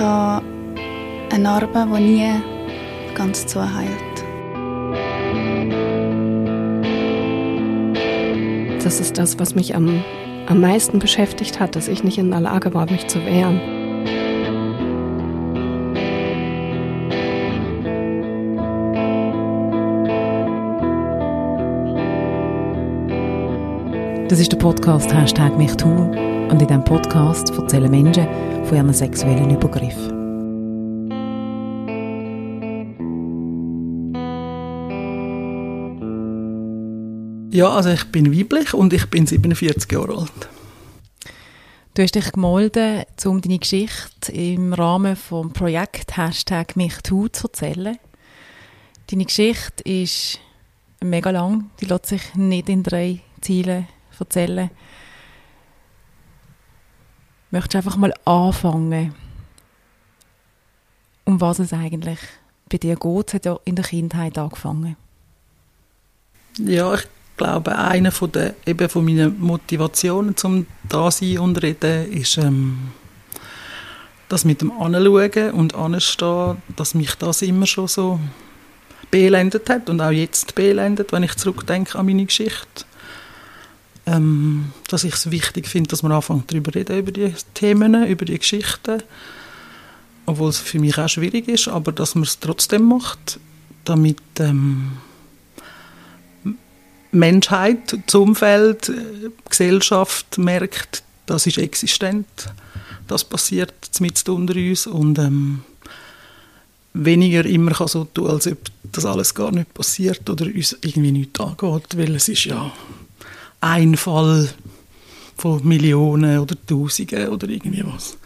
Ich habe eine Narbe, die nie ganz zuheilt. Das ist das, was mich am meisten beschäftigt hat, dass ich nicht in der Lage war, mich zu wehren. Das ist der Podcast Hashtag Mich Tumor und in diesem Podcast erzählen Menschen von ihren sexuellen Übergriffen. Ja, also ich bin weiblich und ich bin 47 Jahre alt. Du hast dich gemeldet, um deine Geschichte im Rahmen des Projekts Hashtag Mich Tumor zu erzählen. Deine Geschichte ist mega lang, die lässt sich nicht in 3 Zeilen erzählen. Möchtest du einfach mal anfangen, um was es eigentlich bei dir geht? Es hat ja in der Kindheit angefangen. Ja, ich glaube, eine von meinen Motivationen, um da zu sein und zu reden, ist das mit dem Anschauen und Anstehen, dass mich das immer schon so beelendet hat und auch jetzt beelendet, wenn ich zurückdenke an meine Geschichte. Dass ich es wichtig finde, dass man anfängt darüber zu reden, über die Themen, über die Geschichten. Obwohl es für mich auch schwierig ist, aber dass man es trotzdem macht, damit Menschheit, das Umfeld, die Gesellschaft merkt, das ist existent, das passiert mitten unter uns und weniger immer kann so tun, als ob das alles gar nicht passiert oder uns irgendwie nichts angeht, weil es ist ja ein Fall von Millionen oder Tausenden oder irgendwie was.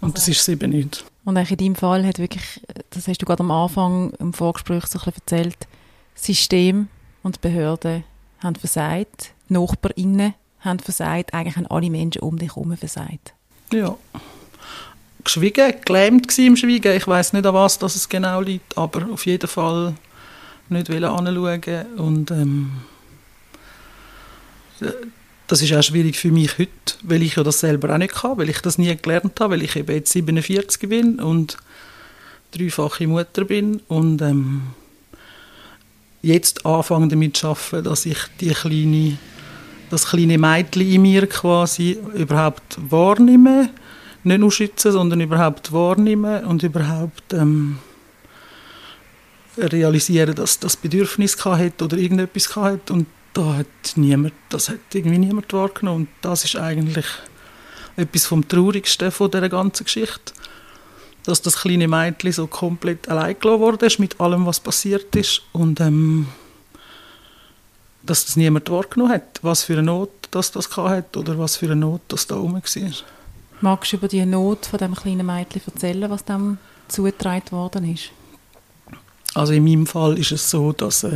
Und das ist es eben nicht. Und in deinem Fall hat wirklich, das hast du gerade am Anfang im Vorgespräch so ein bisschen erzählt, das System und die Behörden haben versagt, die NachbarInnen haben versagt, eigentlich haben alle Menschen um dich herum versagt. Ja. Geschwiegen, gelähmt gsi im Schweigen. Ich weiss nicht, an was dass es genau liegt, aber auf jeden Fall nicht hinschauen und das ist auch schwierig für mich heute, weil ich ja das selber auch nicht kann, weil ich das nie gelernt habe, weil ich eben jetzt 47 bin und 3-fache Mutter bin und jetzt anfange damit zu arbeiten, dass ich das kleine Mädchen in mir quasi überhaupt wahrnehme, nicht nur schützen, sondern überhaupt wahrnehme und überhaupt realisiere, dass das Bedürfnis hatte oder irgendetwas hatte und das hat irgendwie niemand wahrgenommen. Und das ist eigentlich etwas vom Traurigsten von dieser ganzen Geschichte. Dass das kleine Mädchen so komplett allein gelassen worden ist mit allem, was passiert ist. Und dass das niemand wahrgenommen hat. Was für eine Not das hatte oder was für eine Not das da oben war. Magst du über die Not von diesem kleinen Mädchen erzählen, was dem zugetragen worden ist? Also in meinem Fall ist es so, dass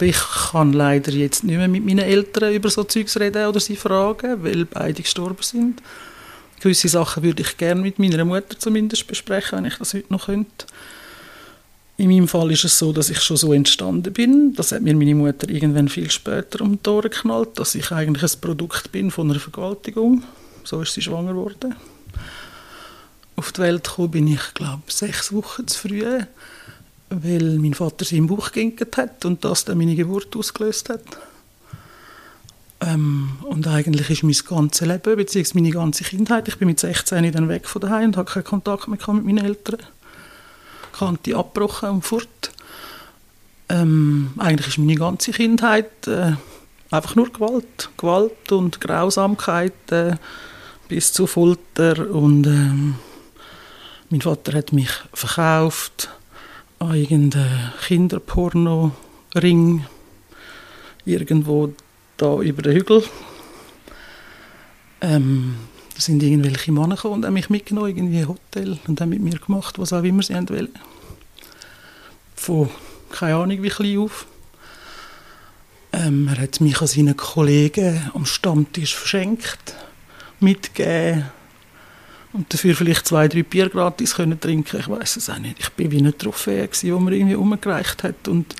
ich kann leider jetzt nicht mehr mit meinen Eltern über so Zeugs reden oder sie fragen, weil beide gestorben sind. Gewisse Sachen würde ich gerne mit meiner Mutter zumindest besprechen, wenn ich das heute noch könnte. In meinem Fall ist es so, dass ich schon so entstanden bin. Das hat mir meine Mutter irgendwann viel später um die Ohren geknallt, dass ich eigentlich ein Produkt bin von einer Vergewaltigung. So ist sie schwanger geworden. Auf die Welt gekommen bin ich, glaube ich, 6 Wochen zu früh, weil mein Vater sie im Bauch gehinkt hat und das dann meine Geburt ausgelöst hat. Und eigentlich ist mein ganzes Leben, beziehungsweise meine ganze Kindheit, ich bin mit 16 dann weg von daheim und habe keinen Kontakt mehr mit meinen Eltern. Ich habe die abgebrochen und fort. Eigentlich ist meine ganze Kindheit einfach nur Gewalt. Gewalt und Grausamkeit bis zu Folter. Und mein Vater hat mich verkauft an irgendeinen Kinderporno-Ring irgendwo da über den Hügel. Da sind irgendwelche Männer gekommen und haben mich mitgenommen, irgendwie ein Hotel, und haben mit mir gemacht, was auch immer sie wollten. Von keine Ahnung wie klein auf. Er hat mich an seinen Kollegen am Stammtisch verschenkt, mitgegeben, und dafür vielleicht 2-3 Bier gratis können trinken. Ich weiss es auch nicht. Ich war wie eine Trophäe, die man irgendwie umgereicht hat. Und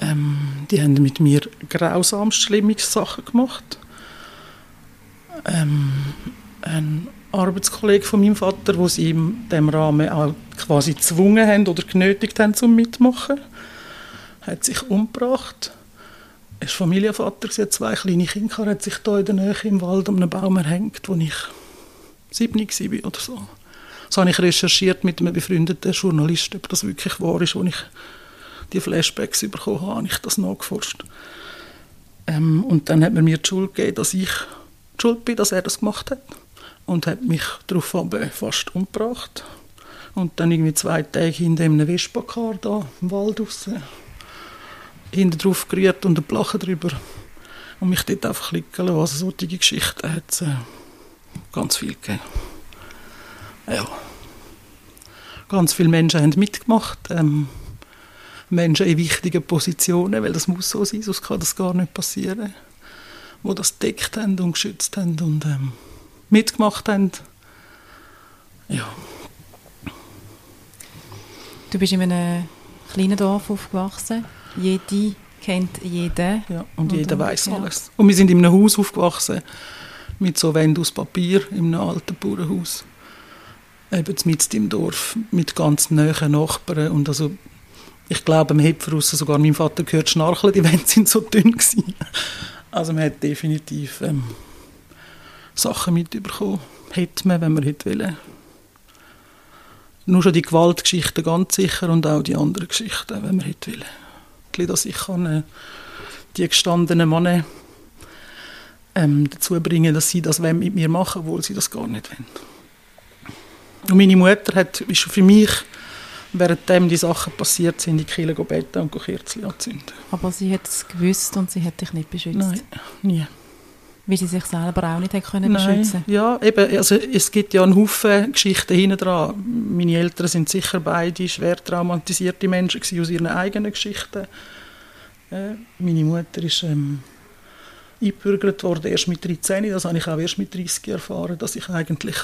die haben mit mir grausam schlimme Sachen gemacht. Arbeitskollegen von meinem Vater, die sie in diesem Rahmen auch quasi gezwungen haben oder genötigt haben zum Mitmachen. Hat sich umgebracht. Er war Familienvater, sie hat 2 kleine Kinder, hat sich hier in der Nähe im Wald um einen Baum erhängt, wo ich 7 war oder so. Das habe ich recherchiert mit einem befreundeten Journalisten, ob das wirklich wahr ist, als ich die Flashbacks bekommen habe, habe ich das nachgeforscht. Und dann hat man mir die Schuld gegeben, dass ich die Schuld bin, dass er das gemacht hat. Und hat mich daraufhin fast umgebracht. Und dann irgendwie 2 Tage hinter einem Vespa-Car da im Wald raus, hinten drauf gerührt und ein Blachen drüber. Und mich dort einfach klicken lassen. Also solche Geschichten hat es ganz viel gegeben. Ja. Ganz viele Menschen haben mitgemacht. Menschen in wichtigen Positionen, weil das muss so sein, sonst kann das gar nicht passieren. Die das gedeckt haben und geschützt haben und mitgemacht haben. Ja. Du bist in einem kleinen Dorf aufgewachsen. Jede kennt jeden. Ja, und jeder weiß alles. Und wir sind in einem Haus aufgewachsen, mit so Wänden aus Papier, in einem alten Bauernhaus. Eben mitten im Dorf, mit ganz nahen Nachbarn. Und also, ich glaube, im Hepferhaus, sogar mein Vater gehört schnarchen, die Wände sind so dünn gewesen. Also man hat definitiv Sachen mitbekommen. Hätte man, wenn man hätte wollen. Nur schon die Gewaltgeschichten ganz sicher und auch die anderen Geschichten, wenn man hätte wollen. Dass ich kann, die gestandenen Männer dazu bringen, dass sie das mit mir machen, obwohl sie das gar nicht wollen. Und meine Mutter ist für mich, währenddem die Sachen passiert sind, in die Kirche gebeten und Kerzen anzünden. Aber sie hat es gewusst und sie hat dich nicht beschützt? Nein, nie. Weil sie sich selber auch nicht beschützen konnte? Ja, eben, also es gibt ja einen Haufen Geschichten hinten dran. Meine Eltern sind sicher beide schwer traumatisierte Menschen gewesen, aus ihren eigenen Geschichten. Meine Mutter ist eingebürgert worden, erst mit 13. Das habe ich auch erst mit 30 erfahren, dass ich eigentlich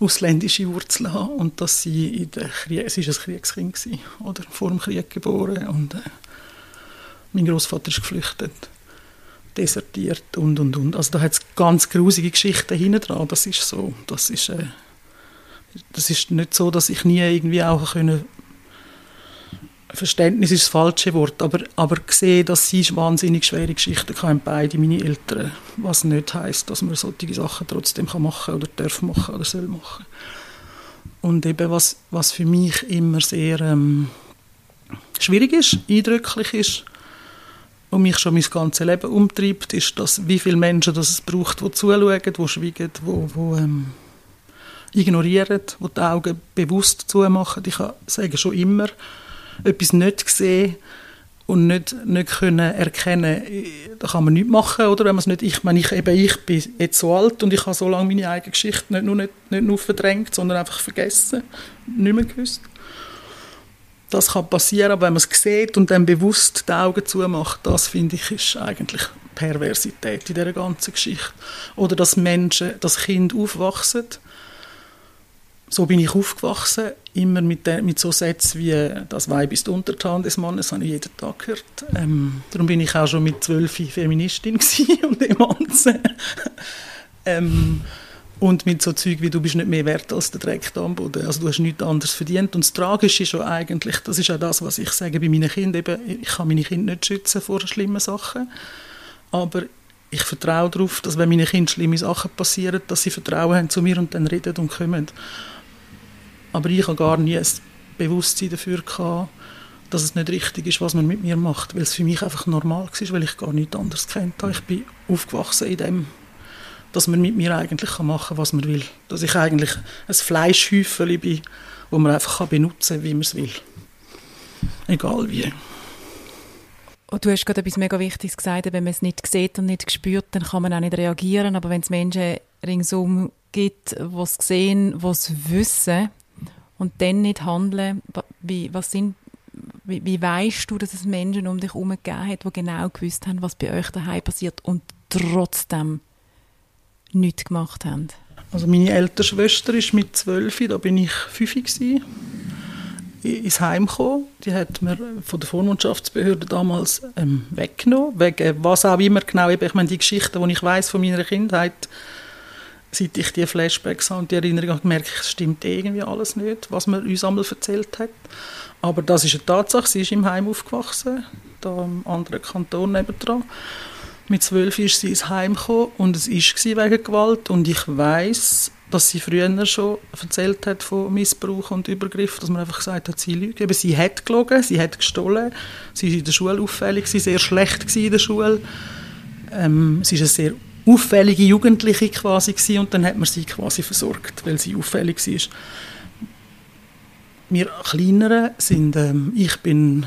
ausländische Wurzeln haben und dass sie in der Krieg, sie war ein Kriegskind gewesen, oder vor dem Krieg geboren und mein Großvater ist geflüchtet, desertiert und. Also da hat es ganz grusige Geschichten hinten dran, das ist so, das ist nicht so, dass ich nie irgendwie auch können, Verständnis ist das falsche Wort, aber gesehen, dass sie wahnsinnig schwere Geschichten haben, beide meine Eltern, was nicht heisst, dass man solche Sachen trotzdem machen kann oder darf machen oder soll machen. Und eben was für mich immer sehr schwierig ist, eindrücklich ist und mich schon mein ganzes Leben umtreibt, ist, dass wie viele Menschen das es braucht, die zuschauen, die schweigen, die ignorieren, die Augen bewusst zumachen. Ich sage schon immer, etwas nicht sehen und nicht können erkennen, da kann man nichts machen, oder wenn man es nicht, ich bin jetzt so alt und ich habe so lange meine eigene Geschichte nicht nur verdrängt, sondern einfach vergessen, nicht mehr gewusst. Das kann passieren, aber wenn man es sieht und dann bewusst die Augen zumacht, das finde ich, ist eigentlich Perversität in dieser ganzen Geschichte. Oder dass Menschen, dass Kinder aufwachsen. So bin ich aufgewachsen, immer mit so Sätzen wie «Das Weib ist Untertan des Mannes», das habe ich jeden Tag gehört. Darum bin ich auch schon mit 12 Feministin und Emanze. Und mit so Zeug wie «Du bist nicht mehr wert als der Dreck da am Boden», also «Du hast nichts anderes verdient». Und das Tragische ist ja eigentlich, das ist auch das, was ich sage bei meinen Kindern, eben, ich kann meine Kinder nicht schützen vor schlimmen Sachen, aber ich vertraue darauf, dass wenn meinen Kindern schlimme Sachen passieren, dass sie Vertrauen haben zu mir und dann reden und kommen. Aber ich habe gar nie ein Bewusstsein dafür gehabt, dass es nicht richtig ist, was man mit mir macht, weil es für mich einfach normal war, weil ich gar nichts anderes kennt habe. Ich bin aufgewachsen in dem, dass man mit mir eigentlich machen kann, was man will. Dass ich eigentlich ein Fleischhäufchen bin, das man einfach benutzen kann, wie man es will. Egal wie. Und du hast gerade etwas mega Wichtiges gesagt, wenn man es nicht sieht und nicht spürt, dann kann man auch nicht reagieren, aber wenn es Menschen ringsum gibt, die es sehen, die es wissen und dann nicht handeln, wie weisst du, dass es Menschen um dich herum gegeben hat, die genau gewusst haben, was bei euch daheim passiert und trotzdem nichts gemacht haben? Also meine ältere Schwester ist mit 12, da bin ich 5 gewesen, ins Heim gekommen. Die hat mir von der Vormundschaftsbehörde damals weggenommen, wegen was auch immer genau. Ich meine, die Geschichten, die ich weiss von meiner Kindheit seit ich die Flashbacks habe und die Erinnerung habe, merke ich, es stimmt irgendwie alles nicht, was man uns einmal erzählt hat. Aber das ist eine Tatsache, sie ist im Heim aufgewachsen, da im anderen Kanton nebendran. Mit 12 ist sie ins Heim gekommen und es war wegen Gewalt. Und ich weiss, dass sie früher schon erzählt hat von Missbrauch und Übergriff, dass man einfach gesagt hat, sie lügt. Aber sie hat gelogen, sie hat gestohlen, sie war in der Schule auffällig, sie war sehr schlecht in der Schule. Sie war eine sehr auffällige Jugendliche quasi und dann hat man sie quasi versorgt, weil sie auffällig war. Wir Kleineren sind, ich bin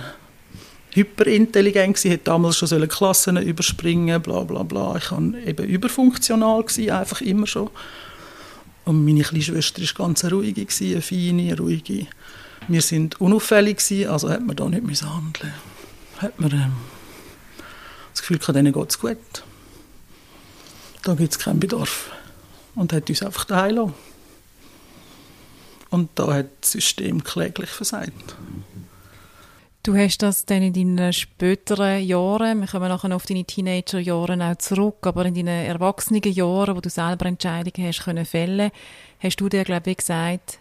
hyperintelligent, sie hätte damals schon Klassen überspringen, bla bla bla. Ich war eben überfunktional, einfach immer schon. Und meine kleine Schwester war ganz ruhig, eine feine, ruhige. Wir waren unauffällig, also hat man da nicht mehr handeln. Hat man das Gefühl gehabt, denen geht es gut. Da gibt es keinen Bedarf. Und hat uns einfach daheim gelassen. Und da hat das System kläglich versagt. Du hast das dann in deinen späteren Jahren, wir kommen nachher auf deine Teenager-Jahre auch zurück, aber in deinen erwachsenen Jahren, wo du selber Entscheidungen hast können fällen, hast du dir, glaube ich, gesagt,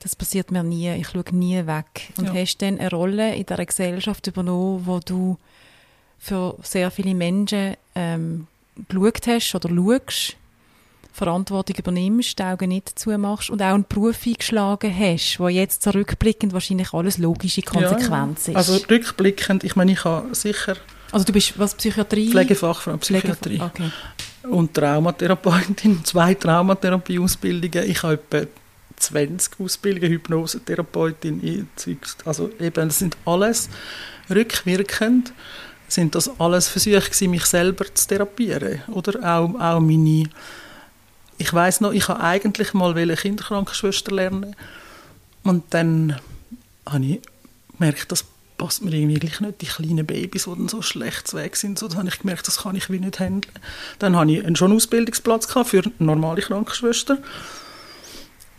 das passiert mir nie, ich schaue nie weg. Und hast dann eine Rolle in dieser Gesellschaft übernommen, wo du für sehr viele Menschen geschaut hast oder schaust, Verantwortung übernimmst, die Augen nicht zumachst und auch einen Beruf eingeschlagen hast, wo jetzt rückblickend wahrscheinlich alles logische Konsequenz ist. Also rückblickend, ich meine, ich habe sicher... Also du bist was, Psychiatrie? Pflegefachfrau, Psychiatrie. Okay. Und Traumatherapeutin, 2 Traumatherapie-Ausbildungen. Ich habe etwa 20 Ausbildungen, Hypnosetherapeutin, also eben, das sind alles rückwirkend. Sind das alles Versuche, mich selber zu therapieren? Oder auch meine... Ich weiss noch, ich wollte eigentlich mal Kinderkrankenschwester lernen. Und dann habe ich gemerkt, das passt mir irgendwie nicht. Die kleinen Babys, die dann so schlecht zu Weg sind, so, da habe ich gemerkt, das kann ich wie nicht handeln. Dann hatte ich schon einen Ausbildungsplatz für eine normale Krankenschwester.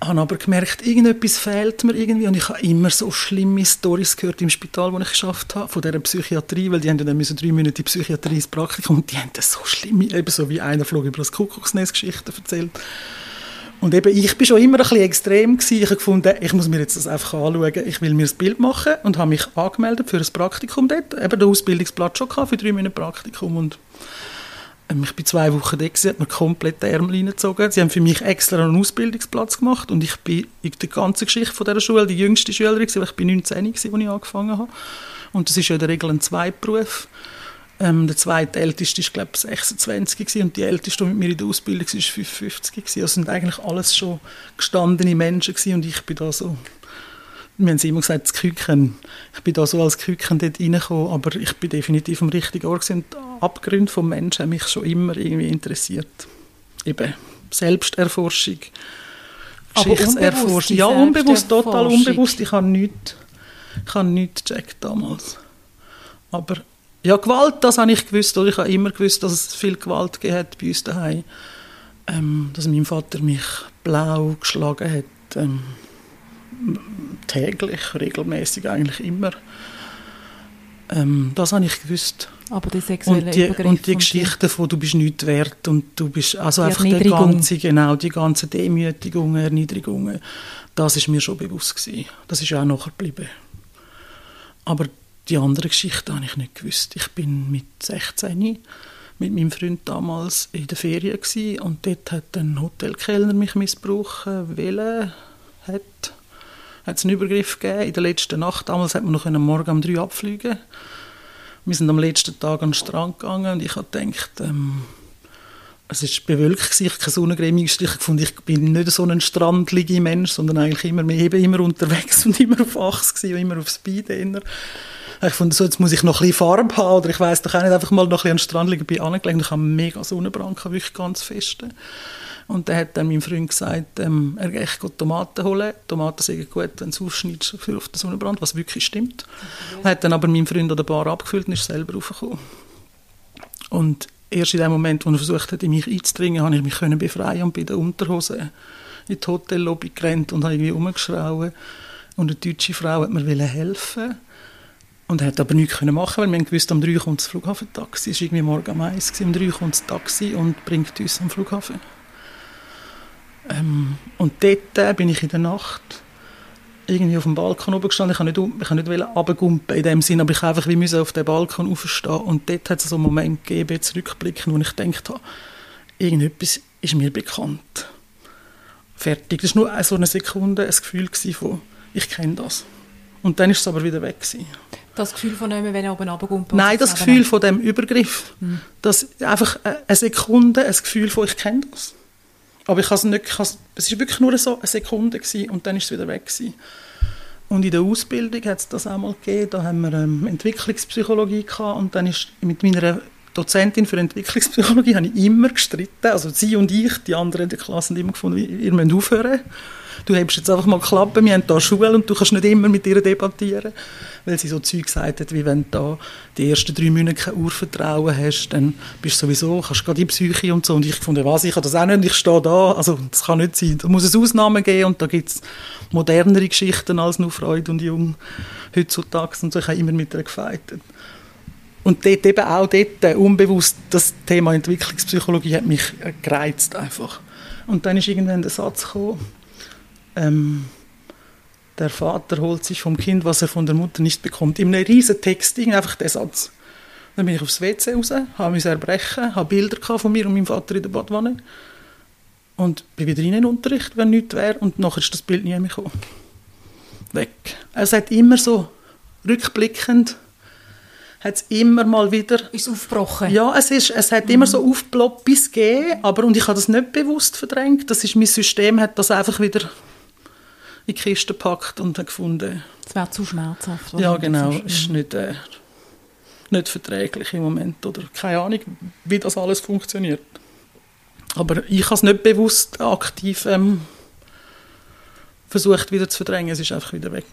Ich habe aber gemerkt, irgendetwas fehlt mir irgendwie. Und ich habe immer so schlimme Storys gehört im Spital, wo ich geschafft habe, von dieser Psychiatrie, weil die haben ja dann 3 Monate in Psychiatrie ins Praktikum und die haben das so schlimme, eben so wie einer flog über das Kuckucksnest Geschichten erzählt. Und eben, ich war schon immer ein bisschen extrem gewesen. Ich habe gefunden, ich muss mir jetzt das einfach anschauen, ich will mir das Bild machen und habe mich angemeldet für ein Praktikum dort. Eben den Ausbildungsplatz schon gehabt für 3 Monate Praktikum und... Ich bin 2 Wochen da, hat mir komplett die Ärmel reingezogen. Sie haben für mich extra einen Ausbildungsplatz gemacht und ich bin in der ganzen Geschichte von dieser Schule die jüngste Schülerin, weil ich bin 19 als ich angefangen habe. Und das ist ja in der Regel ein Zweitberuf. Der zweitälteste war, glaube ich, 26 und die älteste, die mit mir in der Ausbildung war, 55. Das sind eigentlich alles schon gestandene Menschen und ich bin da so... Wir haben immer gesagt, das Küken. Ich bin da so als Küken dort reingekommen, aber ich bin definitiv am richtigen Ort. Die Abgründe des Menschen haben mich schon immer irgendwie interessiert. Eben Selbsterforschung, Geschichtserforschung. Ja, unbewusst, total unbewusst. Ich habe nichts gecheckt damals. Aber ja, Gewalt, das habe ich gewusst. Oder ich habe immer gewusst, dass es viel Gewalt gegeben hat bei uns daheim. Dass mein Vater mich blau geschlagen hat. Täglich, regelmäßig, eigentlich immer. Das habe ich gewusst. Aber die sexuelle Übergriffe und die Geschichten von «Du bist nichts wert» und «Du bist...» Also die einfach die ganzen Demütigungen, Erniedrigungen, das war mir schon bewusst gewesen. Das ist auch nachher geblieben. Aber die anderen Geschichten habe ich nicht gewusst. Ich bin mit 16 mit meinem Freund damals in der Ferien gewesen, und dort hat ein Hotelkellner mich missbrauchen wollen. Hat es einen Übergriff gegeben in der letzten Nacht. Damals konnte man noch am Morgen um 3 abfliegen. Wir sind am letzten Tag an den Strand gegangen und ich habe gedacht, es war bewölkt, ich habe keine Sonnencreme eingestrichen gefunden. Ich bin nicht so ein strandliger Mensch, sondern eigentlich immer unterwegs und immer auf Achse und immer auf Speed. Ich fand, so, jetzt muss ich noch ein bisschen Farbe haben oder ich weiss doch auch nicht, einfach mal noch ein bisschen an den Strand liegen, bin angelegt und ich habe mega Sonnenbrand, wirklich ganz fest. Und dann hat dann mein Freund gesagt, er gehe Tomaten holen. Tomaten sind gut, wenn du aufschneidest auf den Sonnenbrand, was wirklich stimmt. Okay. Er hat dann aber meinen Freund an der Bar abgefüllt und ist selber raufgekommen. Und erst in dem Moment, als er versucht hat, in mich einzudringen, konnte ich mich befreien und bin in der Unterhose in die Hotellobby gerannt und habe irgendwie rumgeschraubt. Und eine deutsche Frau hat mir helfen. Und er konnte aber nichts machen, weil wir wussten, um 3 Uhr kommt das Flughafentaxi. Es war irgendwie morgen um 1 Uhr, um 3 Uhr kommt das Taxi und bringt uns am Flughafen. Und dort bin ich in der Nacht irgendwie auf dem Balkon oben gestanden. Ich kann nicht runtergumpen in dem Sinn, aber ich einfach wie müssen auf den Balkon aufstehen. Und dort hat es so einen Moment gegeben, jetzt rückblickend, wo ich gedacht habe, irgendetwas ist mir bekannt. Fertig. Das war nur so eine Sekunde ein Gefühl von, ich kenne das. Und dann ist es aber wieder weg gewesen. Das Gefühl von jemandem, wenn er oben runtergumpen? Nein, das Gefühl von dem Übergriff. Mhm. Das, einfach eine Sekunde, ein Gefühl von, ich kenne das. Aber ich es war wirklich nur so eine Sekunde gewesen, und dann ist es wieder weg gewesen. Und in der Ausbildung hat es das auch mal gegeben. Da haben wir Entwicklungspsychologie gehabt, und dann ist mit meiner Dozentin für Entwicklungspsychologie habe ich immer gestritten. Also sie und ich, die anderen in der Klasse, haben immer gefunden, ihr müsst aufhören. Du hast jetzt einfach mal Klappe, wir haben hier Schule und du kannst nicht immer mit ihr debattieren. Weil sie so Zeug gesagt hat, wie wenn du die ersten 3 Monate kein Urvertrauen hast, dann bist du sowieso, kannst gerade in die Psyche und so. Und ich fand, was, ich kann das auch nicht, ich stehe da. Also das kann nicht sein. Da muss es Ausnahmen geben und da gibt es modernere Geschichten als nur Freud und Jung heutzutage. Und so, ich habe immer mit ihr gefeitet. Und dort eben auch dort, unbewusst, das Thema Entwicklungspsychologie hat mich gereizt einfach. Und dann ist irgendwann der Satz gekommen, der Vater holt sich vom Kind, was er von der Mutter nicht bekommt. In einem riesen Text, einfach der Satz. Dann bin ich aufs WC raus, habe mich erbrechen, habe Bilder von mir und meinem Vater in der Badwanne. Und bin wieder in den Unterricht, wenn nichts wäre. Und nachher ist das Bild nie mehr gekommen. Weg. Es hat immer so rückblickend hat es immer mal wieder... Ist aufgebrochen? Ja, es hat immer so Aufploppis gegeben, aber und ich habe das nicht bewusst verdrängt. Das ist, mein System hat das einfach wieder in die Kiste gepackt und hat gefunden... Es wäre zu schmerzhaft. Oder? Ja, genau. Es ist nicht verträglich im Moment. Oder keine Ahnung, wie das alles funktioniert. Aber ich habe es nicht bewusst aktiv versucht, wieder zu verdrängen. Es ist einfach wieder weg.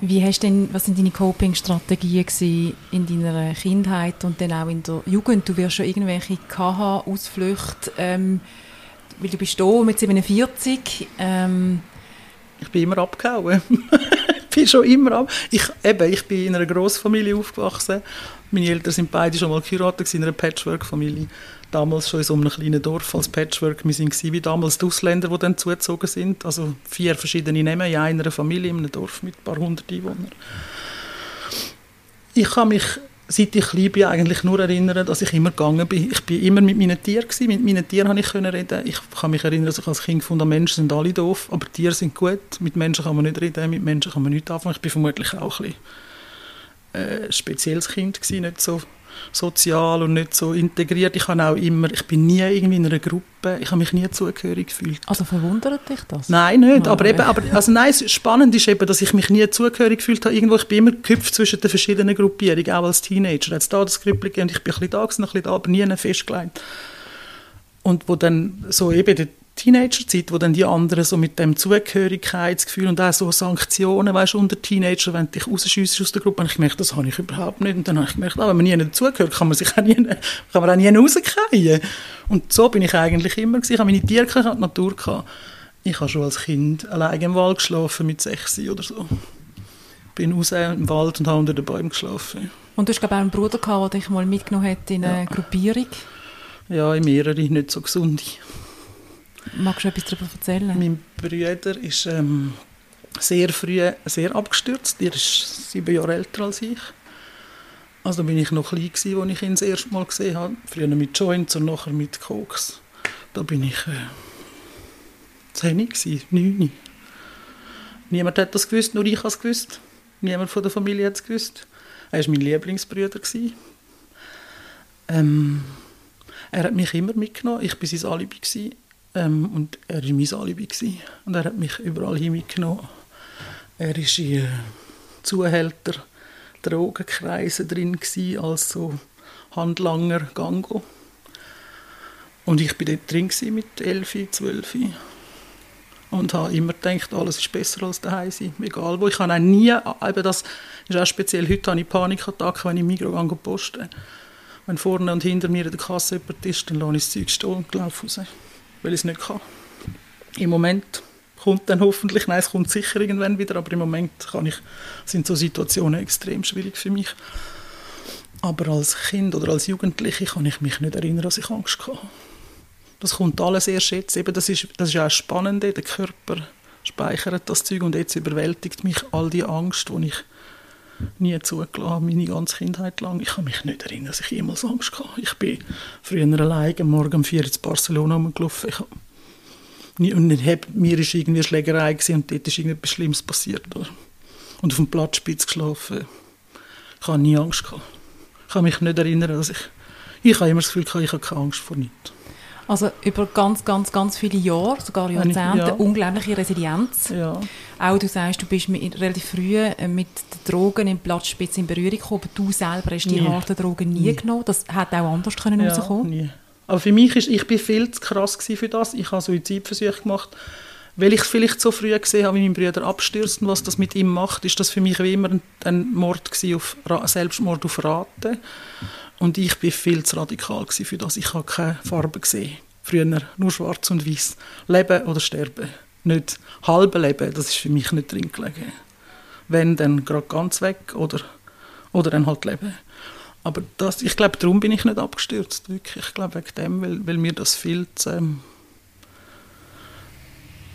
Was waren deine Coping-Strategien in deiner Kindheit und dann auch in der Jugend? Du wirst schon irgendwelche KH-Ausflüchte, weil du bist hier mit 47. Ich bin immer abgehauen. Ich bin in einer Grossfamilie aufgewachsen. Meine Eltern sind beide schon mal geheiratet, in einer Patchwork-Familie. Damals schon in so einem kleinen Dorf als Patchwork. Wir waren wie damals die Ausländer, die dann zugezogen sind. Also 4 verschiedene Namen in einer Familie, in einem Dorf mit ein paar hundert Einwohnern. Ich kann mich, seit ich klein bin, eigentlich nur erinnern, dass ich immer gegangen bin. Ich war immer mit meinen Tieren. Mit meinen Tieren konnte ich reden. Ich kann mich erinnern, dass ich als Kind fand, Menschen sind alle doof, aber Tiere sind gut. Mit Menschen kann man nicht reden, mit Menschen kann man nichts anfangen. Ich war vermutlich auch ein bisschen spezielles Kind gewesen, nicht so sozial und nicht so integriert. Ich bin nie irgendwie in einer Gruppe, ich habe mich nie zugehörig gefühlt. Also verwundert dich das? Nein, nicht. Spannend ist eben, dass ich mich nie zugehörig gefühlt habe. Irgendwo, ich bin immer gehüpft zwischen den verschiedenen Gruppierungen, auch als Teenager. Jetzt da das Grüppli und ich bin ein bisschen da, aber nie festgelegt. Und wo dann so eben die Teenagerzeit, wo dann die anderen so mit dem Zugehörigkeitsgefühl und auch so Sanktionen, weißt, unter Teenager, wenn dich rausschießt aus der Gruppe, habe ich gemerkt, das habe ich überhaupt nicht. Und dann habe ich gemerkt, wenn man nie dazugehört, kann man auch nie rausgehen. Und so bin ich eigentlich immer gewesen. Ich habe meine Tiere, ich habe die Natur gehabt. Ich habe schon als Kind allein im Wald geschlafen, mit 6 oder so. Bin raus im Wald und habe unter den Bäumen geschlafen. Und du hast, glaube ich, auch einen Bruder gehabt, der dich mal mitgenommen hat in eine Gruppierung? Ja, in mehrere, nicht so gesunde. Magst du etwas darüber erzählen? Mein Bruder ist sehr früh sehr abgestürzt. Er ist 7 Jahre älter als ich. Also bin ich noch klein gewesen, als ich ihn das erste Mal gesehen habe. Früher mit Joints und nachher mit Koks. Da bin ich 10 gewesen, 9. Niemand hat das gewusst, nur ich habe es gewusst. Niemand von der Familie hat es gewusst. Er war mein Lieblingsbruder gewesen. Er hat mich immer mitgenommen. Ich war sein Alibi gewesen. Und er war mein Alibi. Und er hat mich überall hin mitgenommen. Er war in Zuhälter-Drogenkreisen drin, als so Handlanger Gango. Und ich war dort drin mit 11, 12. Und habe immer gedacht, alles ist besser als daheim sein. Egal wo. Ich habe auch nie, eben das ist auch speziell, heute habe ich Panikattacken, wenn ich im Migros poste. Wenn vorne und hinter mir in der Kasse jemand ist, dann lasse ich das Zeug stehen und laufe raus. Weil ich es nicht kann. Im Moment kommt dann hoffentlich, nein, es kommt sicher irgendwann wieder, aber im Moment sind so Situationen extrem schwierig für mich. Aber als Kind oder als Jugendliche kann ich mich nicht erinnern, dass ich Angst hatte. Das kommt alles erst jetzt. Eben, das ist auch spannend. Der Körper speichert das Zeug und jetzt überwältigt mich all die Angst, die ich nie zugelassen habe, meine ganze Kindheit lang. Ich kann mich nicht erinnern, dass ich jemals Angst hatte. Ich bin früher allein am Morgen um 4 Uhr in Barcelona gelaufen. Mir war irgendwie eine Schlägerei und dort ist irgendetwas Schlimmes passiert. Und auf dem Platzspitz geschlafen. Ich hatte nie Angst. Ich kann mich nicht erinnern, dass ich habe immer das Gefühl, ich habe keine Angst vor nichts. Also über ganz, ganz, ganz viele Jahre, sogar Jahrzehnte, ja. Unglaubliche Resilienz. Ja. Auch du sagst, du bist relativ früh mit den Drogen im Platzspitz in Berührung gekommen, aber du selber hast die harten Drogen nie genommen. Das hätte auch anders rauskommen können. Aber für mich war ich viel zu krass für das. Ich habe Suizidversuche gemacht, weil ich es vielleicht so früh gesehen habe, wie mein Bruder abstürzt und was das mit ihm macht, ist das für mich wie immer ein Mord gewesen, Selbstmord auf Rate. Und ich war viel zu radikal für das. Ich habe keine Farbe gesehen. Früher nur schwarz und weiß. Leben oder sterben. Nicht halbe Leben, das ist für mich nicht drin gelegen. Wenn, dann gerade ganz weg oder dann halt leben. Aber das, ich glaube, darum bin ich nicht abgestürzt. Wirklich. Ich glaube, wegen dem, weil mir das viel zu,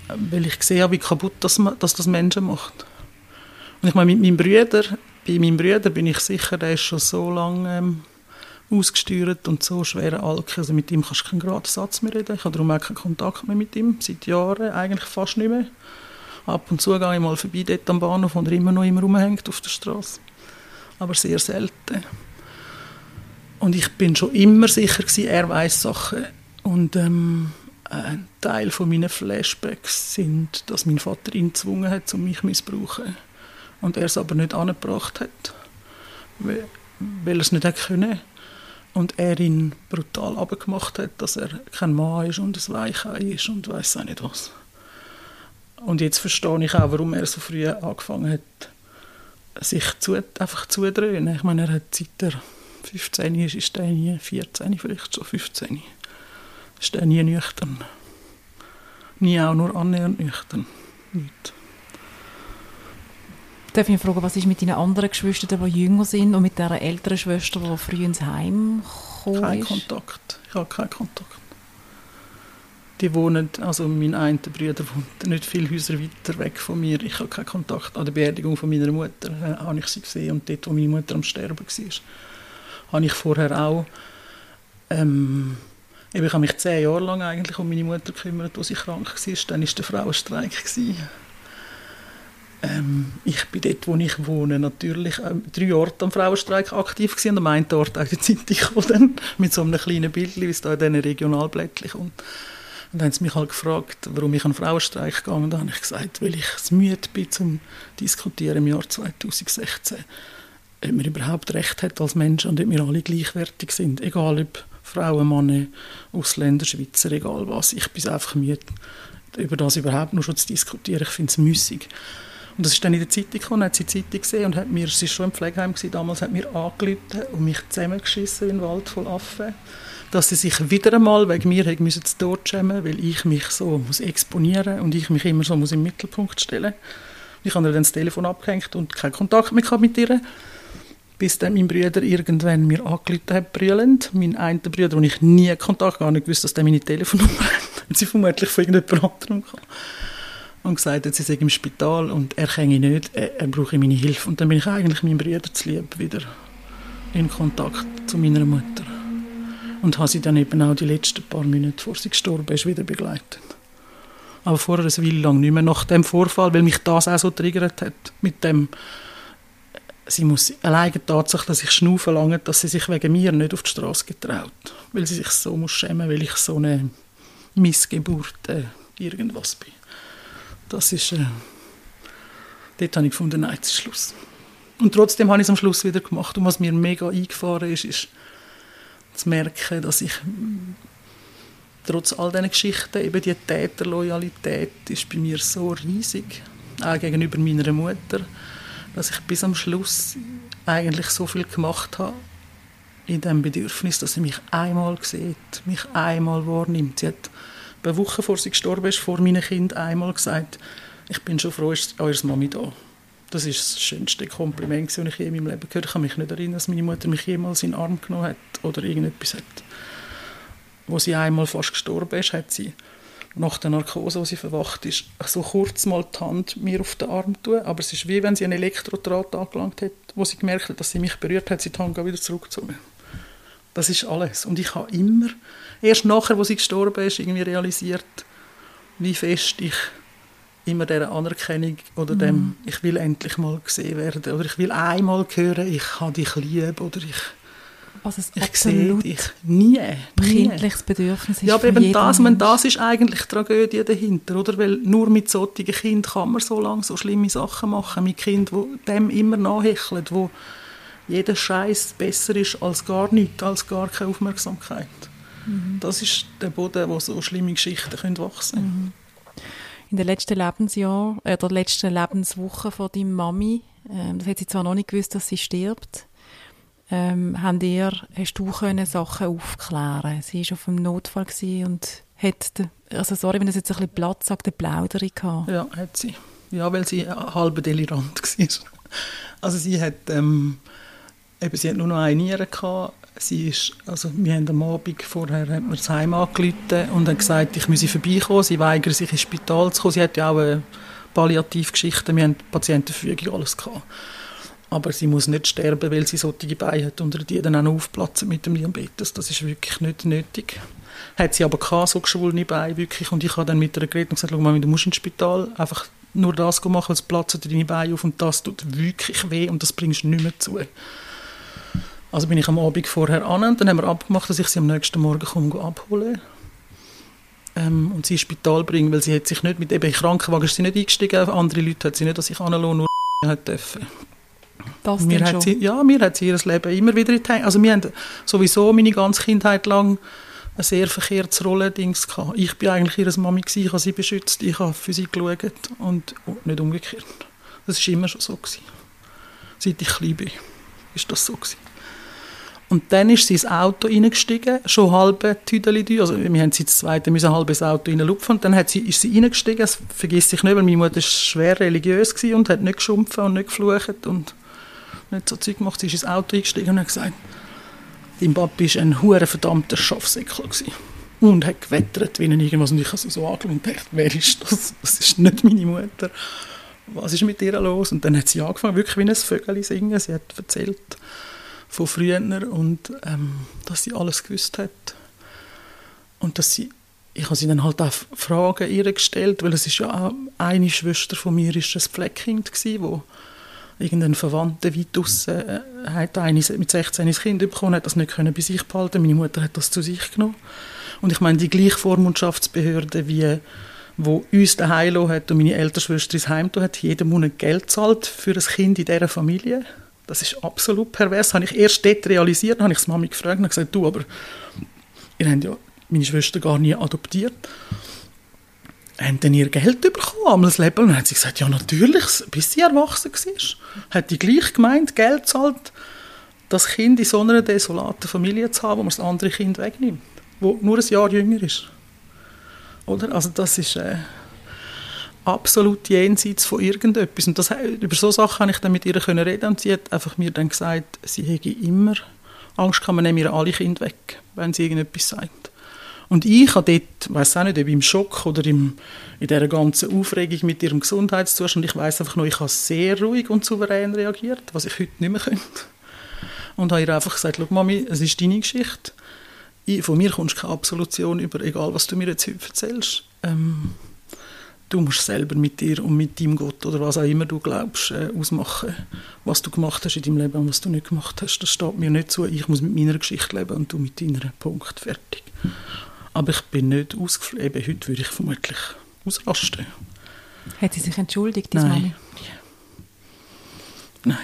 weil ich gesehen habe, wie kaputt das Menschen macht. Und ich meine, bei meinem Bruder bin ich sicher, der ist schon so lange ausgesteuert und so schwere Alkohol. Also mit ihm kannst du keinen geraden Satz mehr reden. Ich habe darum auch keinen Kontakt mehr mit ihm. Seit Jahren, eigentlich fast nicht mehr. Ab und zu gehe ich mal vorbei dort am Bahnhof, wo er immer noch rumhängt auf der Straße. Aber sehr selten. Und ich bin schon immer sicher gewesen, er weiss Sachen. Und ein Teil von meinen Flashbacks sind, dass mein Vater ihn gezwungen hat, um mich zu missbrauchen. Und er es aber nicht angebracht hat, weil er es nicht hätte können. Und er ihn brutal abgemacht hat, dass er kein Mann ist und ein Weichei ist und weiss auch nicht was. Und jetzt verstehe ich auch, warum er so früh angefangen hat, sich einfach zuzudröhnen. Ich meine, er hat seit er 15 ist er nie, 14 vielleicht schon, 15. Ist er nie nüchtern. Nie auch nur annähernd nüchtern. Nicht. Darf ich fragen, was ist mit deinen anderen Geschwistern, die jünger sind, und mit dieser älteren Schwester, die früh ins Heim gekommen ist? Ich habe keinen Kontakt. Die wohnen, also mein einen Bruder wohnt nicht viele Häuser weiter weg von mir. Ich habe keinen Kontakt. An der Beerdigung von meiner Mutter habe ich sie gesehen. Und dort, wo meine Mutter am Sterben war, habe ich vorher auch... ich habe mich 10 Jahre lang eigentlich um meine Mutter gekümmert, als sie krank war. Dann war der Frauenstreik. Ich bin dort, wo ich wohne, natürlich 3 Orte am Frauenstreik aktiv gewesen, und am einen Ort auch die Zeitung kam, mit so einem kleinen Bildchen, wie es da in diesen Regionalblättchen kommt. Und dann haben sie mich halt gefragt, warum ich an den Frauenstreik gegangen bin. Dann habe ich gesagt, weil ich es müde bin, zum Diskutieren im Jahr 2016, ob man überhaupt Recht hat als Mensch und ob wir alle gleichwertig sind, egal ob Frauen, Männer, Ausländer, Schweizer, egal was. Ich bin einfach müde, über das überhaupt nur schon zu diskutieren. Ich finde es müßig. Und das ist dann in der Zeitung gekommen, hat sie die Zeitung gesehen und hat mir, sie war schon im Pflegeheim gewesen, damals, hat mir angerufen und mich zusammengeschissen in den Wald voll Affen, dass sie sich wieder einmal wegen mir zu Tod schämen, weil ich mich so muss exponieren und ich mich immer so muss im Mittelpunkt stellen. Ich habe ihr dann das Telefon abgehängt und keinen Kontakt mehr mit ihr, bis dann mein Bruder irgendwann mir angerufen hat, brüllend. Mein einen Bruder, den ich nie Kontakt, gar nicht gewusst, dass der meine Telefonnummer hat, und sie vermutlich von irgendjemand anderem kam. Und gesagt hat, sie sei im Spital und er kenne ich nicht, er brauche meine Hilfe. Und dann bin ich eigentlich meinem Bruder zulieb wieder in Kontakt zu meiner Mutter. Und habe sie dann eben auch die letzten paar Monate, bevor sie gestorben ist, wieder begleitet. Aber vorher eine Weile lang nicht mehr, nach dem Vorfall, weil mich das auch so triggert hat. Mit dem, sie muss alleine die Tatsache, dass ich schnaufen lange, dass sie sich wegen mir nicht auf die Straße getraut. Weil sie sich so muss schämen, weil ich so eine Missgeburt irgendwas bin. Das ist, dort habe ich gefunden, nein, das ist Schluss. Und trotzdem habe ich es am Schluss wieder gemacht. Und was mir mega eingefahren ist, ist zu merken, dass ich trotz all diesen Geschichten, eben die Täterloyalität ist bei mir so riesig, auch gegenüber meiner Mutter, dass ich bis am Schluss eigentlich so viel gemacht habe in dem Bedürfnis, dass sie mich einmal sieht, mich einmal wahrnimmt. Sie hat ein paar Wochen, bevor sie gestorben ist, vor meinen Kindern einmal gesagt, ich bin schon froh, ist eure Mami da. Das war das schönste Kompliment, das ich je in meinem Leben gehört habe. Ich kann mich nicht erinnern, dass meine Mutter mich jemals in den Arm genommen hat oder irgendetwas hat. wo sie einmal fast gestorben ist, hat sie nach der Narkose, wo sie verwacht ist, so kurz mal die Hand mir auf den Arm tun. Aber es ist wie wenn sie einen Elektrodraht angelangt hat, wo sie gemerkt hat, dass sie mich berührt hat, sie die Hand wieder zurückgezogen. Das ist alles. Und ich habe immer, erst nachher, wo sie gestorben ist, irgendwie realisiert, wie fest ich immer dieser Anerkennung oder dem, ich will endlich mal gesehen werden oder ich will einmal hören, ich habe dich lieb oder ich... Also ein absolut kindliches Bedürfnis ist. Ja, aber eben das ist eigentlich die Tragödie dahinter, oder? Weil nur mit solchen Kindern kann man so lange so schlimme Sachen machen, mit Kindern, die dem immer nachhecheln, wo jeder Scheiß besser ist als gar nichts, als gar keine Aufmerksamkeit. Mhm. Das ist der Boden, wo so schlimme Geschichten wachsen können. Mhm. In den letzten der letzten Lebenswoche von deiner Mami, das hat sie zwar noch nicht gewusst, dass sie stirbt, hast du Sachen aufklären? Sie war auf dem Notfall und hat, sorry, wenn das jetzt ein bisschen platt sagt, eine Plauderung gehabt. Ja, hat sie. Ja, weil sie halb delirant war. Also sie hat, sie hat nur noch eine Niere gehabt. Sie ist, wir haben am Abend vorher hat mir das Heim angerufen und hat gesagt, ich müsse vorbeikommen. Sie weigert sich, ins Spital zu kommen. Sie hat ja auch eine Palliativgeschichte. Wir haben Patientenverfügung, alles gehabt. Aber sie muss nicht sterben, weil sie solche Beine hat, unter die dann auch aufplatzen mit dem Diabetes. Das ist wirklich nicht nötig. Hat sie aber keine so geschwollene Beine, wirklich. Und ich habe dann mit ihr geredet und gesagt, schau mal, du musst ins Spital, einfach nur das machen, weil es platzen deine Beine auf und das tut wirklich weh und das bringst du nicht mehr zu. Also bin ich am Abend vorher an und dann haben wir abgemacht, dass ich sie am nächsten Morgen abholen und sie ins Spital bringen, weil sie hat sich nicht mit eben in den Krankenwagen ist sie nicht eingestiegen, andere Leute hat sie nicht an sich anlassen, nur hat dürfen. Mir hat sie ihr Leben immer wieder in die Hände. Also wir haben sowieso meine ganze Kindheit lang ein sehr verkehrtes Rollendings gehabt. Ich bin eigentlich ihre Mami gewesen, ich habe sie beschützt, ich habe für sie geschaut und nicht umgekehrt. Das war immer schon so gewesen. Seit ich klein bin, ist das so gewesen. Und dann ist sie ins Auto reingestiegen, schon halbe Tüdeli, also wir mussten sie das zweite ein halbes Auto reinlupfen und dann ist sie reingestiegen, das vergiss ich nicht, weil meine Mutter war schwer religiös gewesen und hat nicht geschumpft und nicht geflucht und nicht so Zeug gemacht. Sie ist ins Auto eingestiegen und hat gesagt, dein Papi war ein hurenverdammter Schafsäckel gewesen. Und hat gewettert, wie er irgendwas. Und ich habe sie so angeschaut und dachte, wer ist das? Das ist nicht meine Mutter. Was ist mit ihr los? Und dann hat sie angefangen, wirklich wie ein Vögel singen. Sie hat erzählt von früher und dass sie alles gewusst hat. Und dass sie... Ich habe sie dann halt auch Fragen ihr gestellt, weil es ist ja auch... Eine Schwester von mir war ein Fleckkind, wo irgendein Verwandter weit draussen hat mit 16 ein Kind bekommen, hat das nicht können bei sich behalten. Meine Mutter hat das zu sich genommen. Und ich meine, die gleiche Vormundschaftsbehörde, die uns daheim gelassen hat und meine ältere Schwester ins Heim gelassen hat, jeden Monat Geld zahlt für ein Kind in dieser Familie. Das ist absolut pervers. Das habe ich erst dort realisiert, habe ich die Mami gefragt und gesagt, du, aber ihr habt ja meine Schwester gar nie adoptiert. Haben denn ihr Geld bekommen, einmal das Leben? Und dann hat sie gesagt, ja natürlich, bis sie erwachsen war. Hat die gleiche Gemeinde Geld gezahlt, das Kind in so einer desolaten Familie zu haben, wo man das andere Kind wegnimmt, das nur ein Jahr jünger ist. Oder? Also das ist absolut jenseits von irgendetwas. Und über solche Sachen konnte ich dann mit ihr reden. Und sie hat einfach mir dann gesagt, sie hätte immer Angst gehabt, man nehme ihr alle Kinder weg, wenn sie irgendetwas sagt. Und ich habe dort, weiss auch nicht, ob im Schock oder in dieser ganzen Aufregung mit ihrem Gesundheitszustand, ich weiss einfach nur, ich habe sehr ruhig und souverän reagiert, was ich heute nicht mehr könnte. Und habe ihr einfach gesagt, schau Mami, es ist deine Geschichte. Von mir kommst du keine Absolution über, egal was du mir jetzt heute erzählst. Du musst selber mit dir und mit deinem Gott oder was auch immer du glaubst, ausmachen, was du gemacht hast in deinem Leben und was du nicht gemacht hast. Das steht mir nicht zu. Ich muss mit meiner Geschichte leben und du mit deiner. Punkt. Fertig. Aber ich bin nicht ausgeflogen. Heute würde ich vermutlich ausrasten. Hat sie sich entschuldigt, diese Mami? Nein.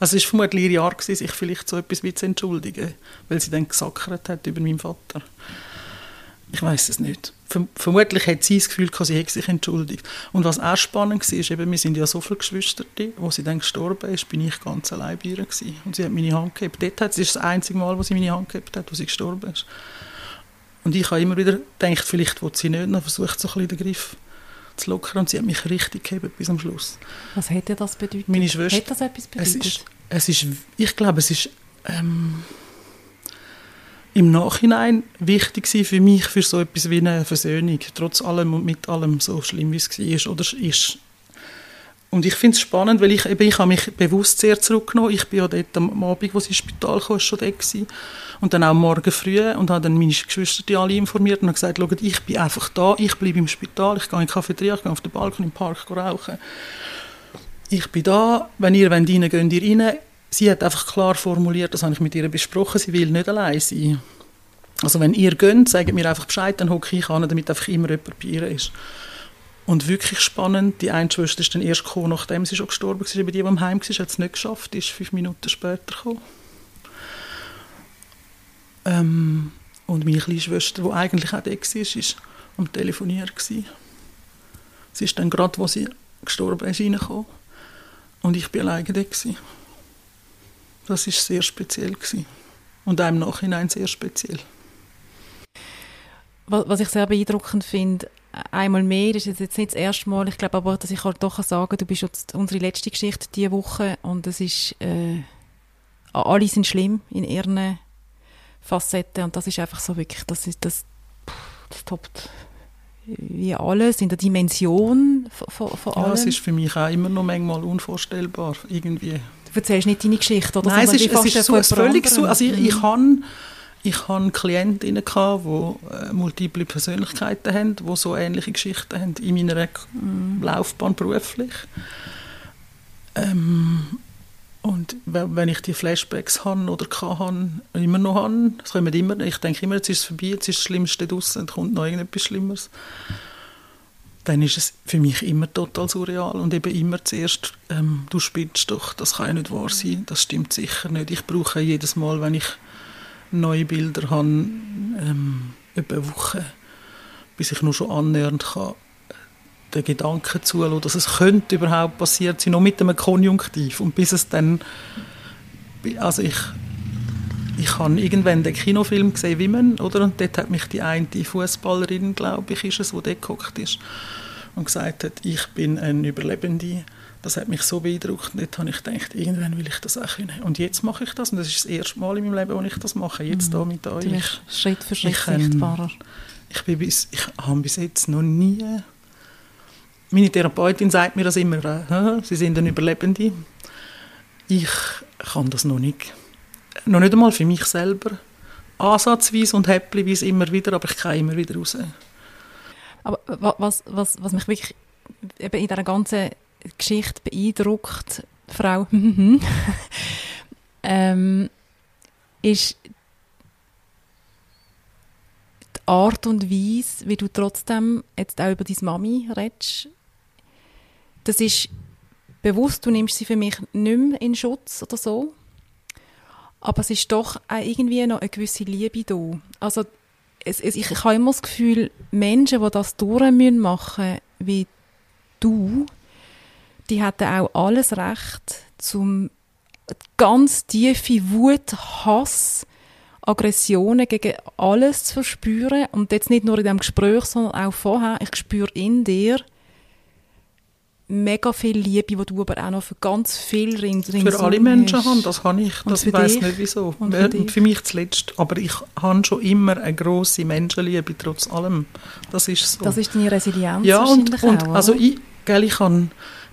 Also es war vermutlich ihr Jahr, sich vielleicht so etwas wie zu entschuldigen, weil sie dann gesackert hat über meinen Vater. Ich weiss es nicht. Vermutlich hat sie das Gefühl, sie hätte sich entschuldigt. Und was auch spannend war, ist, eben, wir sind ja so viele Geschwister, als sie dann gestorben ist, bin ich ganz allein bei ihr gewesen. Und sie hat meine Hand gehabt. Dort hat sie das einzige Mal, wo sie meine Hand gehabt hat, wo sie gestorben ist. Und ich habe immer wieder gedacht, vielleicht will sie nicht, und versucht so ein bisschen den Griff zu lockern. Und sie hat mich richtig gehalten bis am Schluss. Was hätte das bedeutet? Meine Schwester, hat das etwas bedeutet? Ich glaube, es ist im Nachhinein wichtig war für mich, für so etwas wie eine Versöhnung, trotz allem und mit allem, so schlimm wie es war oder ist. Und ich finde es spannend, weil ich habe mich bewusst sehr zurückgenommen. Ich bin ja dort am Abend, als ich ins Spital kam, schon da gewesen. Und dann auch morgen früh. Und habe dann meine Geschwister die alle informiert und habe gesagt, schaut, ich bin einfach da, ich bleibe im Spital, ich gehe in die Cafeteria, ich gehe auf den Balkon, im Park rauchen. Ich bin da, wenn ihr wollt, geht ihr rein. Sie hat einfach klar formuliert, das habe ich mit ihr besprochen, sie will nicht allein sein. Also wenn ihr geht, sagt mir einfach Bescheid, dann hocke ich an, damit einfach immer jemand bei ihr ist. Und wirklich spannend, die eine Schwester ist dann erst gekommen, nachdem sie schon gestorben war, aber die, die im Heim war, hat es nicht geschafft, ist 5 Minuten später gekommen. Und meine kleine Schwester, die eigentlich auch da war, war am Telefonieren. Sie ist dann gerade, als sie gestorben ist, reingekommen. Und ich war alleine da. Das war sehr speziell. Und auch im Nachhinein sehr speziell. Was ich sehr beeindruckend finde, einmal mehr, das ist jetzt nicht das erste Mal, ich glaube aber, dass ich halt doch sagen kann, du bist jetzt unsere letzte Geschichte diese Woche und es ist, alle sind schlimm in ihren Facetten und das ist einfach so wirklich, das toppt wie alles in der Dimension von allem. Ja, es ist für mich auch immer noch manchmal unvorstellbar, irgendwie. Du erzählst nicht deine Geschichte, oder? Nein, es ist völlig so, also ich hatte Klientinnen, die multiple Persönlichkeiten haben, die so ähnliche Geschichten haben in meiner Laufbahn beruflich. Und wenn ich die Flashbacks habe oder immer noch habe, das kommen immer, ich denke immer, jetzt ist es vorbei, jetzt ist das Schlimmste draussen und kommt noch irgendetwas Schlimmes, dann ist es für mich immer total surreal und eben immer zuerst, du spinnst doch, das kann ja nicht wahr sein, das stimmt sicher nicht. Ich brauche jedes Mal, wenn ich neue Bilder habe, etwa eine Woche, bis ich nur schon annähernd kann, den Gedanken zulassen, dass es könnte überhaupt passiert sein, noch mit einem Konjunktiv. Und bis es dann, also ich habe irgendwann den Kinofilm gesehen, Women, oder? Und dort hat mich die eine Fußballerin, glaube ich, ist es, die dort gehockt ist, und gesagt hat, ich bin ein Überlebende. Das hat mich so beeindruckt. Dort habe ich gedacht, irgendwann will ich das auch können. Und jetzt mache ich das. Und das ist das erste Mal in meinem Leben, wo ich das mache. Jetzt hier mit euch. Du bist Schritt für Schritt sichtbarer. Ich habe bis jetzt noch nie... Meine Therapeutin sagt mir das immer. Sie sind ein Überlebende. Ich kann das noch nicht. Noch nicht einmal für mich selber. Ansatzweise und häppchenweise immer wieder, aber ich kann immer wieder raus. Aber was mich wirklich eben in dieser ganzen Geschichte beeindruckt, Frau, ist die Art und Weise, wie du trotzdem jetzt auch über deine Mami redest. Das ist bewusst, du nimmst sie für mich nicht mehr in Schutz oder so, aber es ist doch auch irgendwie noch eine gewisse Liebe da. Also ich habe immer das Gefühl, Menschen, die das durchmachen müssen, wie du, die hatten auch alles Recht, zum ganz tiefe Wut, Hass, Aggressionen gegen alles zu verspüren. Und jetzt nicht nur in diesem Gespräch, sondern auch vorher. Ich spüre in dir mega viel Liebe, die du aber auch noch für ganz viel ringsum hast. Für alle Menschen haben, das habe ich. Das weiss nicht wieso. Und für mich zuletzt. Aber ich habe schon immer eine grosse Menschenliebe, trotz allem. Das ist so. Das ist deine Resilienz wahrscheinlich und auch. Also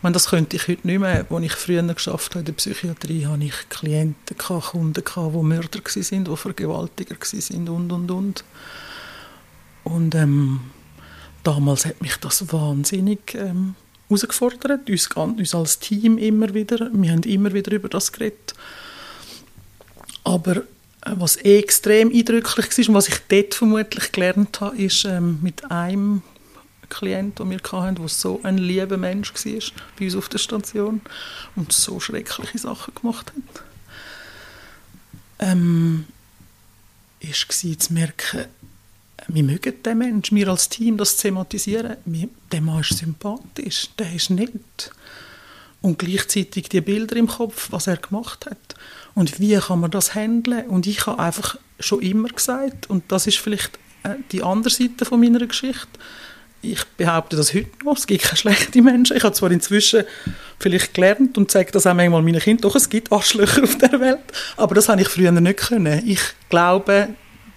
das könnte ich heute nicht mehr. Als ich früher geschafft habe in der Psychiatrie, hatte ich Klienten, Kunden, die Mörder waren, die Vergewaltiger waren und. Und damals hat mich das wahnsinnig herausgefordert, uns als Team immer wieder. Wir haben immer wieder über das geredet. Aber was extrem eindrücklich war und was ich dort vermutlich gelernt habe, ist mit einem Klient, den wir hatten, der so ein lieber Mensch war bei uns auf der Station und so schreckliche Sachen gemacht hat, war zu merken, wir mögen den Menschen, wir als Team das thematisieren, der Mann ist sympathisch, der ist nett. Und gleichzeitig die Bilder im Kopf, was er gemacht hat. Und wie kann man das handeln? Und ich habe einfach schon immer gesagt, und das ist vielleicht die andere Seite von meiner Geschichte, ich behaupte das heute noch, es gibt keine schlechten Menschen. Ich habe zwar inzwischen vielleicht gelernt und sage das auch manchmal meinen Kindern, doch, es gibt Arschlöcher auf der Welt, aber das habe ich früher nicht können. Ich glaube,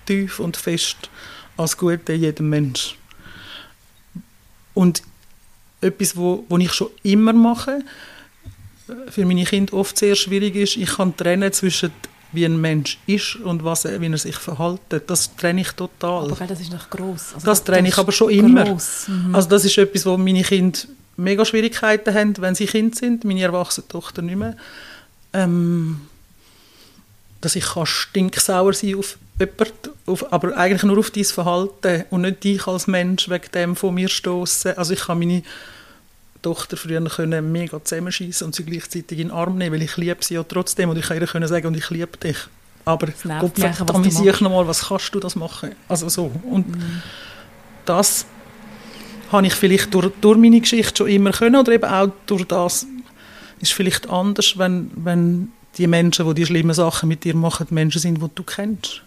tief und fest als Gute jedem Menschen. Und etwas, was ich schon immer mache, für meine Kinder oft sehr schwierig ist, ich kann trennen zwischen wie ein Mensch ist und wie er sich verhält. Das trenne ich total. Aber das ist noch gross. Also das trenne ich aber schon immer. Mhm. Also das ist etwas, wo meine Kinder mega Schwierigkeiten haben, wenn sie Kinder sind, meine erwachsene Tochter nicht mehr. Dass ich stinksauer sein kann auf jemanden, aber eigentlich nur auf dein Verhalten und nicht dich als Mensch wegen dem von mir stossen. Also ich kann meine Tochter früher können mega zusammenschiessen und sie gleichzeitig in den Arm nehmen, weil ich liebe sie ja trotzdem und ich kann ihr können sagen, und ich liebe dich. Aber Gott verdammt nochmal, was kannst du das machen? Also so. Und das habe ich vielleicht durch meine Geschichte schon immer können oder eben auch durch das ist vielleicht anders, wenn die Menschen, die schlimme Sachen mit dir machen, Menschen sind, die du kennst,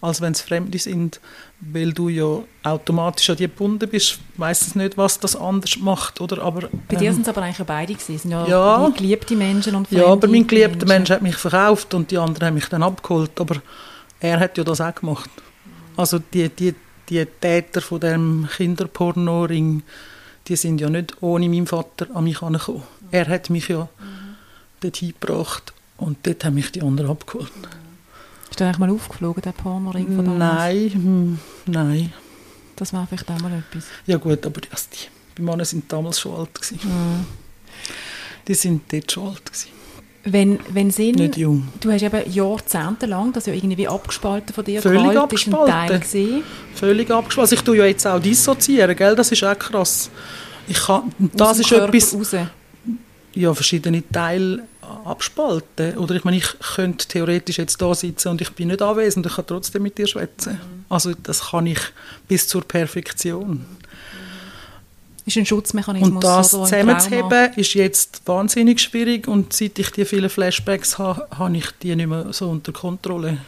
als wenn es Fremde sind, weil du ja automatisch an die gebunden bist. Ich weiss nicht, was das anders macht. Oder? Aber, bei dir sind es aber eigentlich beide gewesen. Ja, geliebte Menschen und Fremde. Ja, aber mein geliebter Mensch hat mich verkauft und die anderen haben mich dann abgeholt. Aber er hat ja das auch gemacht. Also die Täter von diesem Kinderporno-Ring, die sind ja nicht ohne meinen Vater an mich herangekommen. Er hat mich ja dorthin gebracht. Und dort haben mich die anderen abgeholt. Ist der eigentlich mal aufgeflogen, der Pornoring von damals? Nein. Das war vielleicht auch mal etwas. Ja gut, aber die Männer waren damals schon alt. Die sind dort schon alt. Wenn sie nicht jung. Du hast eben jahrzehntelang das ja irgendwie abgespalten von dir. Völlig abgespalten. Völlig abgespalten. Also ich tue ja jetzt auch dissoziieren, gell? Das ist auch krass. Ich kann, das aus dem ist Körper etwas, raus. Ja, verschiedene Teile abspalten. Oder ich meine, ich könnte theoretisch jetzt da sitzen und ich bin nicht anwesend, ich kann trotzdem mit dir schwätzen. Also das kann ich bis zur Perfektion. Ist ein Schutzmechanismus. Und das so zusammenzuheben ist jetzt wahnsinnig schwierig und seit ich die vielen Flashbacks habe, habe ich die nicht mehr so unter Kontrolle.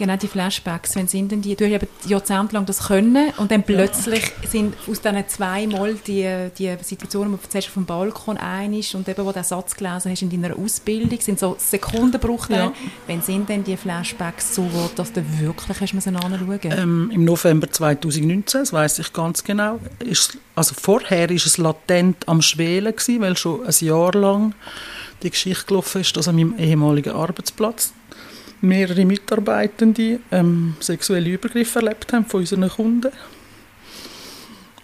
Genau, die Flashbacks, wenn sind denn die? Du hast eben jahrzehntelang das können und dann plötzlich sind aus diesen zweimal die Situationen, wo du zuerst auf dem Balkon einst und eben, wo du den Satz gelesen hast in deiner Ausbildung, sind so Sekundenbruchteile. Ja. Wann sind denn die Flashbacks so, dass du wirklich anschauen? Im November 2019, das weiss ich ganz genau. Also vorher war es latent am Schwelen gewesen, weil schon ein Jahr lang die Geschichte gelaufen ist, also an meinem ehemaligen Arbeitsplatz. Mehrere Mitarbeitende sexuelle Übergriffe erlebt haben von unseren Kunden.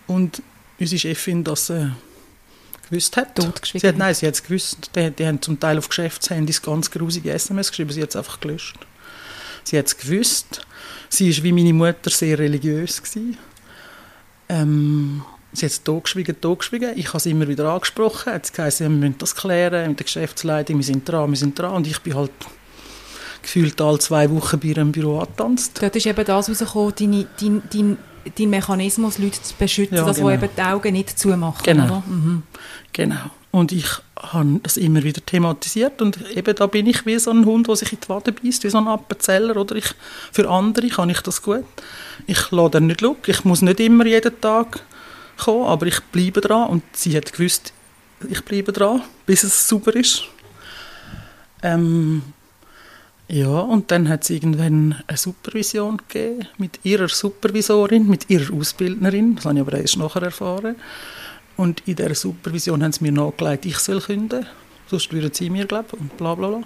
Und unsere Chefin das gewusst hat. Sie hat es gewusst. Die haben zum Teil auf Geschäftshandys ganz grusige SMS geschrieben. Sie hat es einfach gelöscht. Sie hat es gewusst. Sie war wie meine Mutter sehr religiös. Sie hat es totgeschwiegen. Ich habe es immer wieder angesprochen. Es geheißen, wir müssen das klären mit der Geschäftsleitung. Wir sind dran. Und ich bin halt gefühlt alle 2 Wochen bei ihrem Büro angetanzt. Dort ist eben das rausgekommen, dein Mechanismus, Leute zu beschützen, ja, wo eben die Augen nicht zumachen. Genau. Oder? Mhm. Genau. Und ich habe das immer wieder thematisiert und eben da bin ich wie so ein Hund, der sich in die Wade beisst, wie so ein Appenzeller. Oder für andere kann ich das gut. Ich lasse nicht schauen. Ich muss nicht immer jeden Tag kommen, aber ich bleibe dran. Und sie hat gewusst, ich bleibe dran, bis es sauber ist. Ja, und dann hat es irgendwann eine Supervision gegeben mit ihrer Supervisorin, mit ihrer Ausbildnerin. Das habe ich aber erst nachher erfahren. Und in dieser Supervision haben sie mir nachgelegt, ich soll künden, sonst würden sie mir glauben und bla bla bla.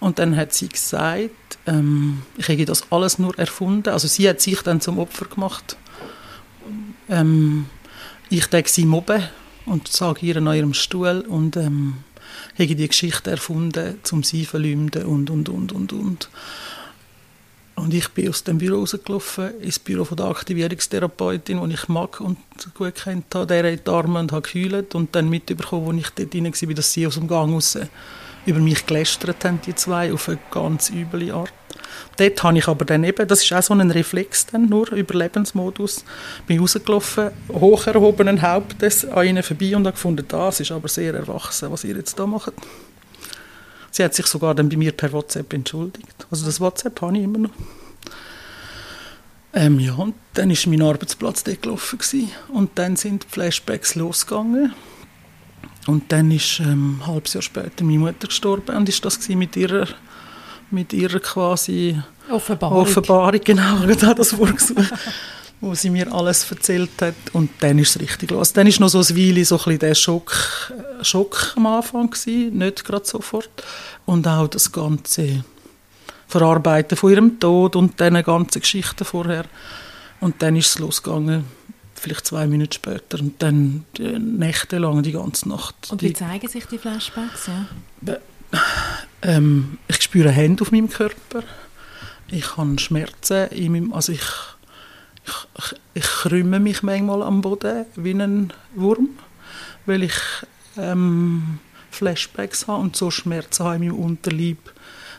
Und dann hat sie gesagt, ich hätte das alles nur erfunden. Also sie hat sich dann zum Opfer gemacht. Ich denke, sie mobben und sage ihr an ihrem Stuhl und... habe die Geschichte erfunden, um sie zu verleumden und. Und ich bin aus dem Büro rausgelaufen, ins Büro von der Aktivierungstherapeutin, die ich mag und gut kennt habe, der in die Arme und habe geheult und dann mitbekommen, als ich dort drin war, dass sie aus dem Gang raus über mich gelästert haben, die zwei, auf eine ganz üble Art. Dort habe ich aber dann eben, das ist auch so ein Reflex, dann nur Überlebensmodus, bin rausgelaufen, hoch erhobenen Hauptes an ihnen vorbei und habe gefunden, das ist aber sehr erwachsen, was ihr jetzt da macht. Sie hat sich sogar dann bei mir per WhatsApp entschuldigt. Also das WhatsApp habe ich immer noch. Ja, und dann war mein Arbeitsplatz dort gelaufen gewesen. Und dann sind die Flashbacks losgegangen. Und dann ist ein halbes Jahr später meine Mutter gestorben und ist das mit ihrer mit ihrer quasi Offenbarung, genau, das Wort gesucht, wo sie mir alles erzählt hat. Und dann ist es richtig los. Dann war noch so ein Weile so ein bisschen der Schock am Anfang gewesen, nicht gerade sofort. Und auch das ganze Verarbeiten von ihrem Tod und diesen ganzen Geschichten vorher. Und dann ist es losgegangen, vielleicht 2 Minuten später. Und dann nächtelang, die ganze Nacht. Und wie zeigen sich die Flashbacks? Ja? Ich spüre Hände auf meinem Körper. Ich habe Schmerzen in meinem... Also ich krümme mich manchmal am Boden wie ein Wurm, weil ich Flashbacks habe und so Schmerzen habe in meinem Unterleib,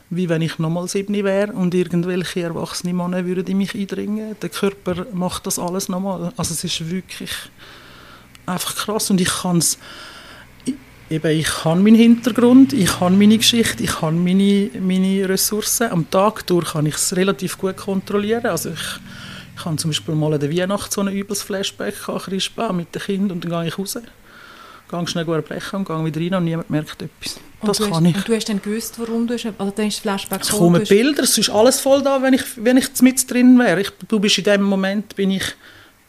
wie wenn ich nochmal 7 wäre und irgendwelche erwachsene Männer würden in mich eindringen. Der Körper macht das alles nochmal. Also es ist wirklich einfach krass. Und ich habe meinen Hintergrund, ich habe meine Geschichte, ich habe meine Ressourcen. Am Tag durch kann ich es relativ gut kontrollieren. Also ich habe zum Beispiel mal an der Weihnacht so ein übles Flashback mit den Kindern und dann gehe ich raus, gehe schnell erbrechen und gehe wieder rein und niemand merkt etwas. Das kann ich. Und du hast dann gewusst, warum du... Also dann ist das Flashback... Es kommen Bilder, es ist alles voll da, wenn ich mitten drin wäre. In dem Moment bin ich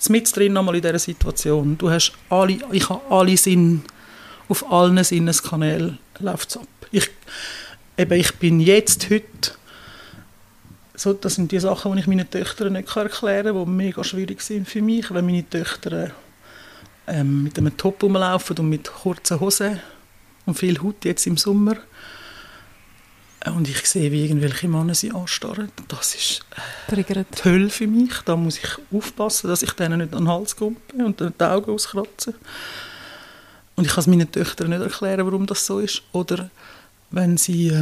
mitten drin nochmal in dieser Situation. Ich habe alle Sinne, auf allen Sinneskanälen läuft es ab. Ich bin jetzt, heute... So, das sind die Sachen, die ich meinen Töchtern nicht erklären kann, die mega schwierig sind für mich, wenn meine Töchter mit einem Top rumlaufen und mit kurzen Hosen und viel Haut jetzt im Sommer. Und ich sehe, wie irgendwelche Männer sie anstarren. Das ist die Hölle für mich. Da muss ich aufpassen, dass ich denen nicht an den Hals kumpe und die Augen auskratze. Und ich kann es meinen Töchtern nicht erklären, warum das so ist. Oder wenn sie...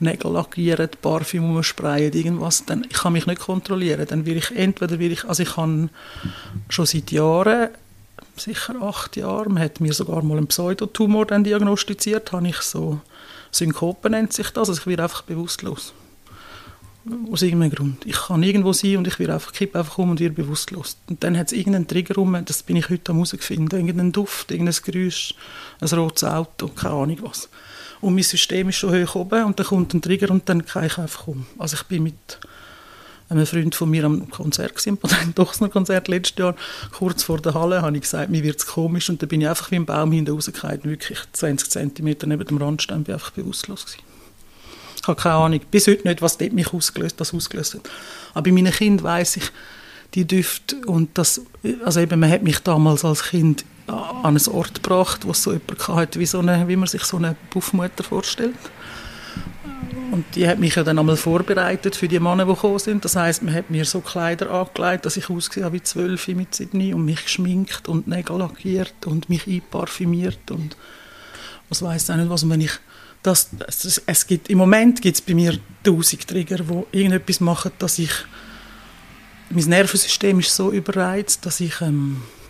Nägel lackieren, Parfüm umsprayen, irgendwas, dann ich kann mich nicht kontrollieren. Dann will ich ich habe schon seit Jahren, sicher 8 Jahren, man hat mir sogar mal einen Pseudotumor dann diagnostiziert, habe ich so, Synkope nennt sich das, also ich werde einfach bewusstlos. Aus irgendeinem Grund. Ich kann irgendwo sein und ich kippe einfach um und werde bewusstlos. Und dann hat es irgendeinen Trigger rum, das bin ich heute am herausfinden, irgendeinen Duft, irgendein Geräusch, ein rotes Auto, keine Ahnung was. Und mein System ist schon hoch oben und dann kommt ein Trigger und dann kann ich einfach um. Also ich bin mit einem Freund von mir am Konzert gewesen, am Dochsner-Konzert letztes Jahr, kurz vor der Halle, habe ich gesagt, mir wird es komisch und dann bin ich einfach wie ein Baum hinten rausgefallen, wirklich 20 cm neben dem Randstein, bin ich einfach bewusstlos gewesen. Ich habe keine Ahnung, bis heute nicht, was dort mich ausgelöst hat. Aber bei meinen Kindern weiss ich, die Düfte und das, also eben, man hat mich damals als Kind an einen Ort gebracht, wo es so jemand hatte, wie man sich so eine Puffmutter vorstellt. Und die hat mich ja dann einmal vorbereitet für die Männer, die gekommen sind. Das heisst, man hat mir so Kleider angelegt, dass ich ausgesehen habe wie 12 mit 7 und mich geschminkt und Nägel lackiert und mich einparfümiert und was weiss ich nicht was. Und wenn ich im Moment gibt es bei mir 1000 Trigger, die irgendetwas machen, dass ich... Mein Nervensystem ist so überreizt, dass ich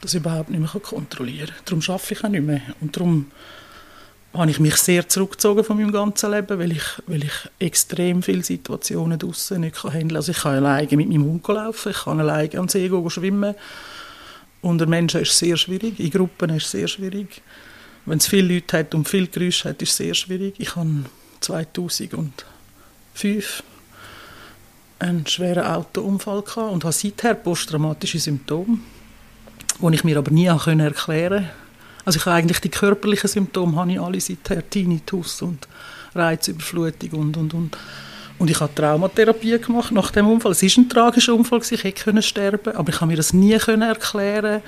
das überhaupt nicht mehr kontrollieren kann. Darum arbeite ich auch nicht mehr. Und darum habe ich mich sehr zurückgezogen von meinem ganzen Leben, weil ich extrem viele Situationen draussen nicht handeln kann. Also ich kann alleine mit meinem Hund laufen, ich kann alleine am See schwimmen. Unter Menschen ist es sehr schwierig, in Gruppen ist es sehr schwierig. Wenn es viele Leute hat und viel Geräusche hat, ist es sehr schwierig. Ich habe 2005 einen schweren Autounfall gehabt und habe seither posttraumatische Symptome, die ich mir aber nie erklären konnte. Also ich habe eigentlich die körperlichen Symptome, habe ich alle seither, Tinnitus und Reizüberflutung und. Und ich habe Traumatherapie gemacht nach dem Unfall. Es war ein tragischer Unfall, ich hätte sterben können, aber ich habe mir das nie erklären,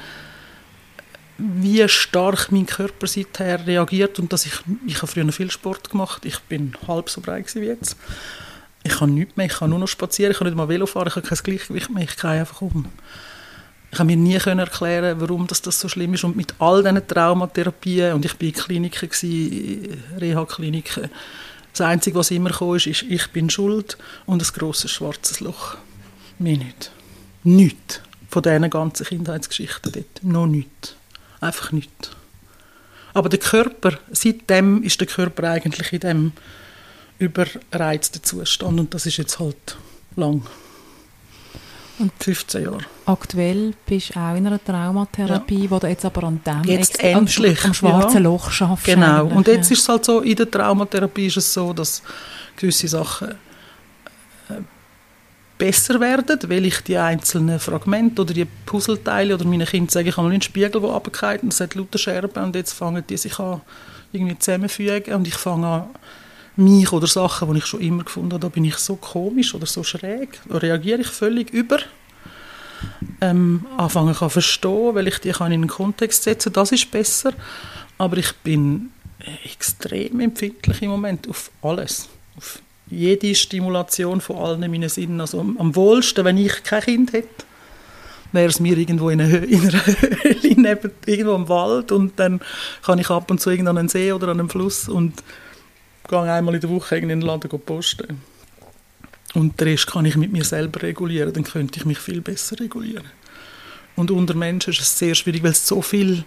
wie stark mein Körper seither reagiert und dass ich habe früher viel Sport gemacht, ich bin halb so breit wie jetzt. Ich kann nichts mehr, ich kann nur noch spazieren, ich kann nicht mal Velo fahren, ich habe kein Gleichgewicht mehr, ich kann einfach um. Ich konnte mir nie erklären, warum das so schlimm ist. Und mit all diesen Traumatherapien, und ich war in Kliniken, Reha-Kliniken, das Einzige, was immer kam, ist, ich bin schuld und ein grosses schwarzes Loch. Mehr nicht. Nichts von diesen ganzen Kindheitsgeschichten dort. Noch nichts. Einfach nichts. Aber der Körper, seitdem ist der Körper eigentlich in diesem überreizten Zustand. Und das ist jetzt halt lang. Und 15 Jahre. Aktuell bist du auch in einer Traumatherapie, wo du jetzt aber an dem jetzt endlich am schwarzen Loch schaffst. Genau. Und jetzt ist es halt so, in der Traumatherapie ist es so, dass gewisse Sachen besser werden, weil ich die einzelnen Fragmente oder die Puzzleteile oder meinen Kindern sage, ich habe mal einen Spiegel, der runterfällt und es hat lauter Scherben und jetzt fangen die sich an irgendwie zusammenfügen und ich fange an, mich oder Sachen, die ich schon immer gefunden habe, da bin ich so komisch oder so schräg, da reagiere ich völlig über. Anfangen kann verstehen, weil ich die kann in den Kontext setzen kann, das ist besser, aber ich bin extrem empfindlich im Moment auf alles, auf jede Stimulation von allen meinen Sinnen, also am wohlsten, wenn ich kein Kind hätte, wäre es mir irgendwo in einer Höhle, irgendwo im Wald und dann kann ich ab und zu an einen See oder an einen Fluss und gehe einmal in der Woche in den Laden posten. Und den Rest kann ich mit mir selber regulieren, dann könnte ich mich viel besser regulieren. Und unter Menschen ist es sehr schwierig, weil es so viele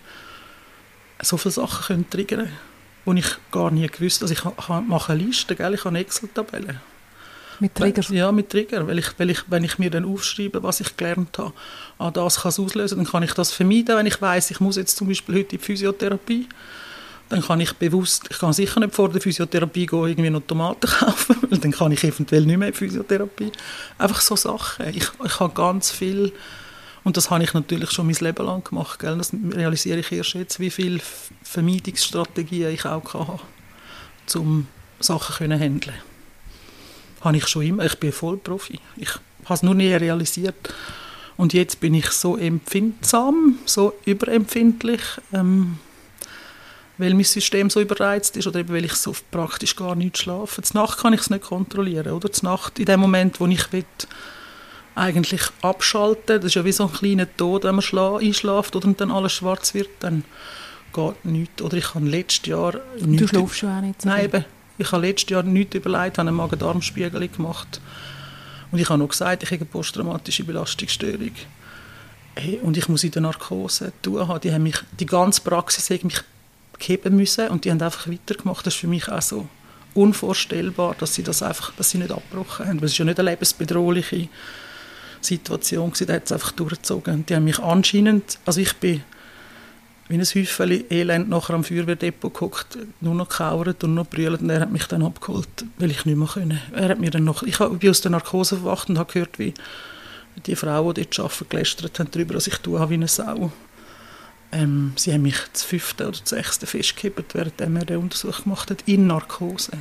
Sachen können triggern, die ich gar nie gewusst habe. Also ich mache eine Liste, gell? Ich habe Excel-Tabellen. Mit Trigger? Ja, mit Trigger, weil ich, wenn ich mir dann aufschreibe, was ich gelernt habe, an das kann es auslösen, dann kann ich das vermeiden, wenn ich weiss, ich muss jetzt zum Beispiel heute in die Physiotherapie. Dann kann ich bewusst, ich kann sicher nicht vor der Physiotherapie gehen, irgendwie noch Tomaten kaufen, weil dann kann ich eventuell nicht mehr in die Physiotherapie. Einfach so Sachen. Ich habe ganz viel, und das habe ich natürlich schon mein Leben lang gemacht, gell? Das realisiere ich erst jetzt, wie viele Vermeidungsstrategien ich auch hatte, um Sachen zu handeln. Habe ich schon immer, ich bin voll Profi. Ich habe es nur nie realisiert. Und jetzt bin ich so empfindsam, so überempfindlich, weil mein System so überreizt ist oder eben weil ich so praktisch gar nicht schlafe. Zur Nacht kann ich es nicht kontrollieren. Oder? Zur Nacht, in dem Moment, wo ich will, eigentlich abschalten, das ist ja wie so ein kleiner Tod, wenn man einschläft oder dann alles schwarz wird, dann geht nichts. Oder ich habe letztes Jahr... Du schlafst schon auch nicht so. Nein, eben. Ich habe letztes Jahr nichts überlegt, habe eine Magen-Darm-Spiegelung gemacht. Und ich habe noch gesagt, ich habe eine posttraumatische Belastungsstörung. Hey, und ich muss in der Narkose tun haben. Die haben mich, die ganze Praxis hat mich geben müssen und die haben einfach weitergemacht. Das ist für mich auch so unvorstellbar, dass sie nicht abgebrochen haben. Das ist ja nicht eine lebensbedrohliche Situation gewesen, da hat es einfach durchgezogen. Und die haben mich anscheinend, also ich bin wie ein Häufchen Elend nachher am Feuerwehrdepot gehockt, nur noch kauert und nur noch brüllt und er hat mich dann abgeholt, weil ich nicht mehr konnte. Er hat mir dann noch, ich bin aus der Narkose verwacht und habe gehört, wie die Frauen, die dort arbeiten, gelästert haben darüber, dass ich tue wie eine Sau. Sie haben mich zum 5. oder 6. festgehalten, während er den Untersuch gemacht hat, in Narkose.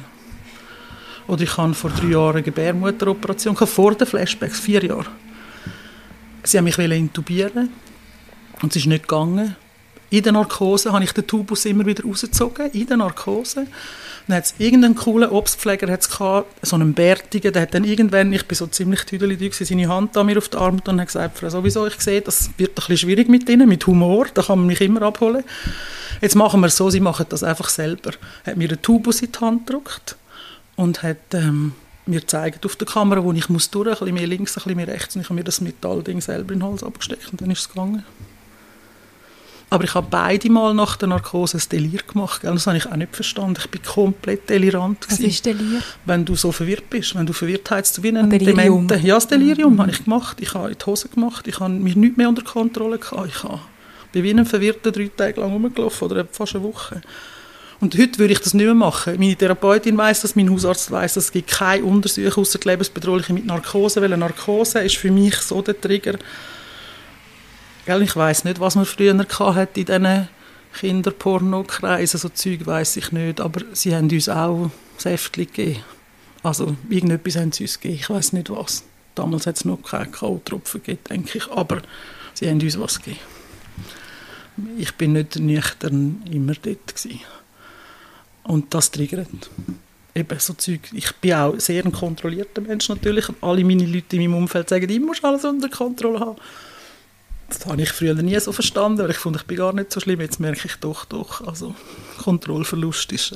Oder ich hatte vor 3 Jahren eine Gebärmutteroperation, vor den Flashbacks, 4 Jahre. Sie haben mich intubieren und es ist nicht gegangen. In der Narkose habe ich den Tubus immer wieder rausgezogen, in der Narkose. Dann hat es irgendeinen coolen Obstpfleger, so einen bärtigen, der hat dann irgendwann, ich bin so ziemlich tüdelig, seine Hand an mir auf den Arm und hat gesagt, Frau, sowieso, ich sehe, das wird ein bisschen schwierig mit Ihnen, mit Humor, da kann man mich immer abholen. Jetzt machen wir es so, Sie machen das einfach selber. Hat mir den Tubus in die Hand gedrückt und hat mir gezeigt auf der Kamera, wo ich muss durch, ein bisschen mehr links, ein bisschen mehr rechts und ich habe mir das Metallding selber in den Hals abgesteckt und dann ist es gegangen. Aber ich habe beide Mal nach der Narkose ein Delir gemacht. Gell? Das habe ich auch nicht verstanden. Ich war komplett delirant. Was ist Delir? Wenn du so verwirrt bist, wenn du Verwirrtheits wie ein Delirium. Ja, das Delirium habe ich gemacht. Ich habe in die Hose gemacht. Ich habe mich nicht mehr unter Kontrolle gehabt. Ich bin wie ein Verwirrter 3 Tage lang rumgelaufen oder fast eine Woche. Und heute würde ich das nicht mehr machen. Meine Therapeutin weiss das, mein Hausarzt weiss das. Es gibt keine Untersuchung ausser die lebensbedrohliche mit Narkose, weil eine Narkose ist für mich so der Trigger. Ich weiss nicht, was man früher hatte in diesen Kinderporno-Kreisen, so Zeug weiss ich nicht, aber sie haben uns auch Säftchen gegeben. Also irgendetwas haben sie uns gegeben, ich weiss nicht was. Damals hat es noch keine K.O.-Tropfen gegeben, denke ich, aber sie haben uns was gegeben. Ich bin nicht nüchtern immer dort gewesen. Und das triggert. Eben so Zeug. Ich bin auch sehr ein kontrollierter Mensch natürlich. Alle meine Leute in meinem Umfeld sagen, ich muss alles unter Kontrolle haben. Das habe ich früher nie so verstanden, weil ich fand, ich bin gar nicht so schlimm. Jetzt merke ich doch. Also Kontrollverlust ist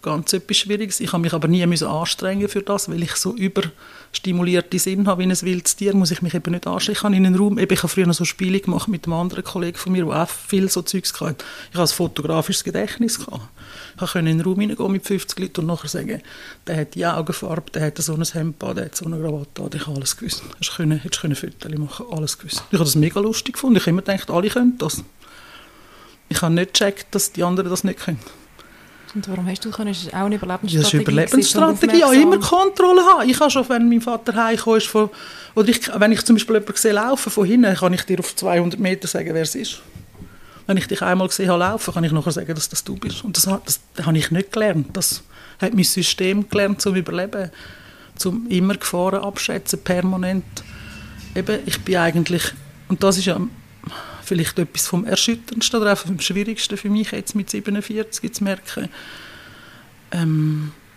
ganz etwas Schwieriges. Ich habe mich aber nie anstrengen für das, weil ich so überstimulierte Sinn habe wie ein wildes Tier, muss ich mich eben nicht anstrengen. Ich habe in einem Raum, ich habe früher noch so Spiele gemacht mit einem anderen Kollegen von mir, der auch viel so Zeugs hatte. Ich habe ein fotografisches Gedächtnis gehabt. Ich konnte in einen Raum hineingehen mit 50 Leuten und nachher sagen, der hat die Augenfarbe, der hat so ein Hemd an, der hat so eine Krawatte an, ich habe alles gewusst. Hättest du Fotos machen, alles gewusst. Ich habe das mega lustig gefunden. Ich habe immer gedacht, alle können das. Ich habe nicht gecheckt, dass die anderen das nicht können. Und warum hast du können? Ist es auch eine Überlebensstrategie? Das ist eine Überlebensstrategie. Ja, immer Kontrolle haben. Ich habe schon, wenn mein Vater heimgekommen ist, oder wenn ich zum Beispiel jemanden sehe laufen von hinten, kann ich dir auf 200 Meter sagen, wer es ist. Wenn ich dich einmal gesehen habe laufen, kann ich nachher sagen, dass das du bist. Und das habe ich nicht gelernt. Das hat mein System gelernt, zum Überleben. Zum immer Gefahren abschätzen, permanent. Eben, ich bin eigentlich, und das ist ja vielleicht etwas vom Erschütterndsten oder vom Schwierigsten für mich jetzt mit 47 zu merken,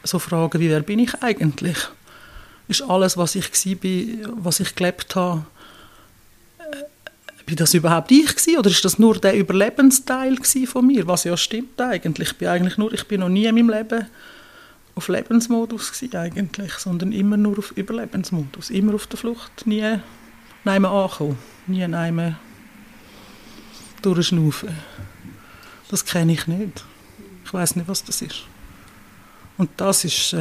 so Fragen wie, wer bin ich eigentlich? Ist alles, was ich war, was ich gelebt habe, bin das überhaupt ich gewesen, oder ist das nur der Überlebensteil von mir? Was ja stimmt eigentlich. Ich bin noch nie in meinem Leben auf Lebensmodus gewesen eigentlich, sondern immer nur auf Überlebensmodus, immer auf der Flucht, nie neime ankommen, nie neime durchschnaufen. Das kenne ich nicht. Ich weiss nicht, was das ist. Und das ist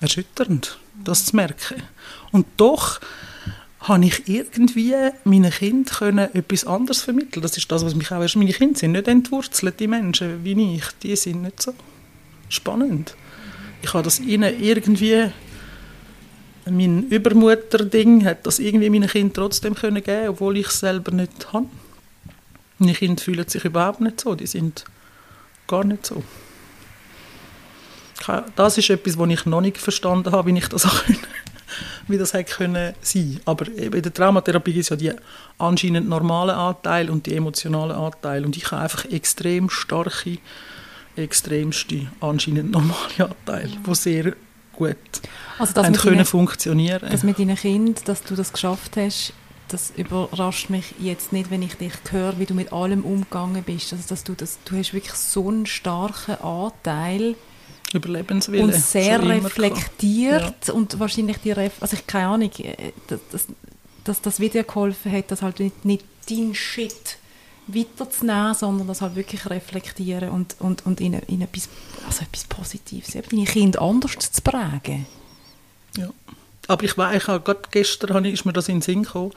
erschütternd, das zu merken. Und doch habe ich irgendwie meinen Kindern etwas anderes vermitteln. Das ist das, was mich auch erst... Meine Kinder sind nicht entwurzelt, die Menschen wie ich. Die sind nicht so spannend. Ich habe das ihnen irgendwie... Mein Übermutter-Ding hat das irgendwie meinen Kindern trotzdem geben können, obwohl ich es selber nicht habe. Meine Kinder fühlen sich überhaupt nicht so. Die sind gar nicht so. Das ist etwas, was ich noch nicht verstanden habe, wie ich das auch wie das hätte können sein. Aber in der Traumatherapie gibt es ja die anscheinend normalen Anteile und die emotionalen Anteile. Und ich habe einfach extrem starke, extremste anscheinend normale Anteile, die sehr gut können funktionieren. Das mit deinen Kindern, dass du das geschafft hast, das überrascht mich jetzt nicht, wenn ich dich höre, wie du mit allem umgegangen bist. Also, du hast wirklich so einen starken Anteil, Überlebenswille. Und sehr reflektiert. Ja. Und wahrscheinlich ich keine Ahnung, dass das wieder geholfen hat, dass halt nicht dein Shit weiterzunehmen, sondern das halt wirklich reflektieren und in etwas Positives, deine Kinder anders zu prägen. Ja. Aber ich weiß, gestern ist mir das in den Sinn gekommen.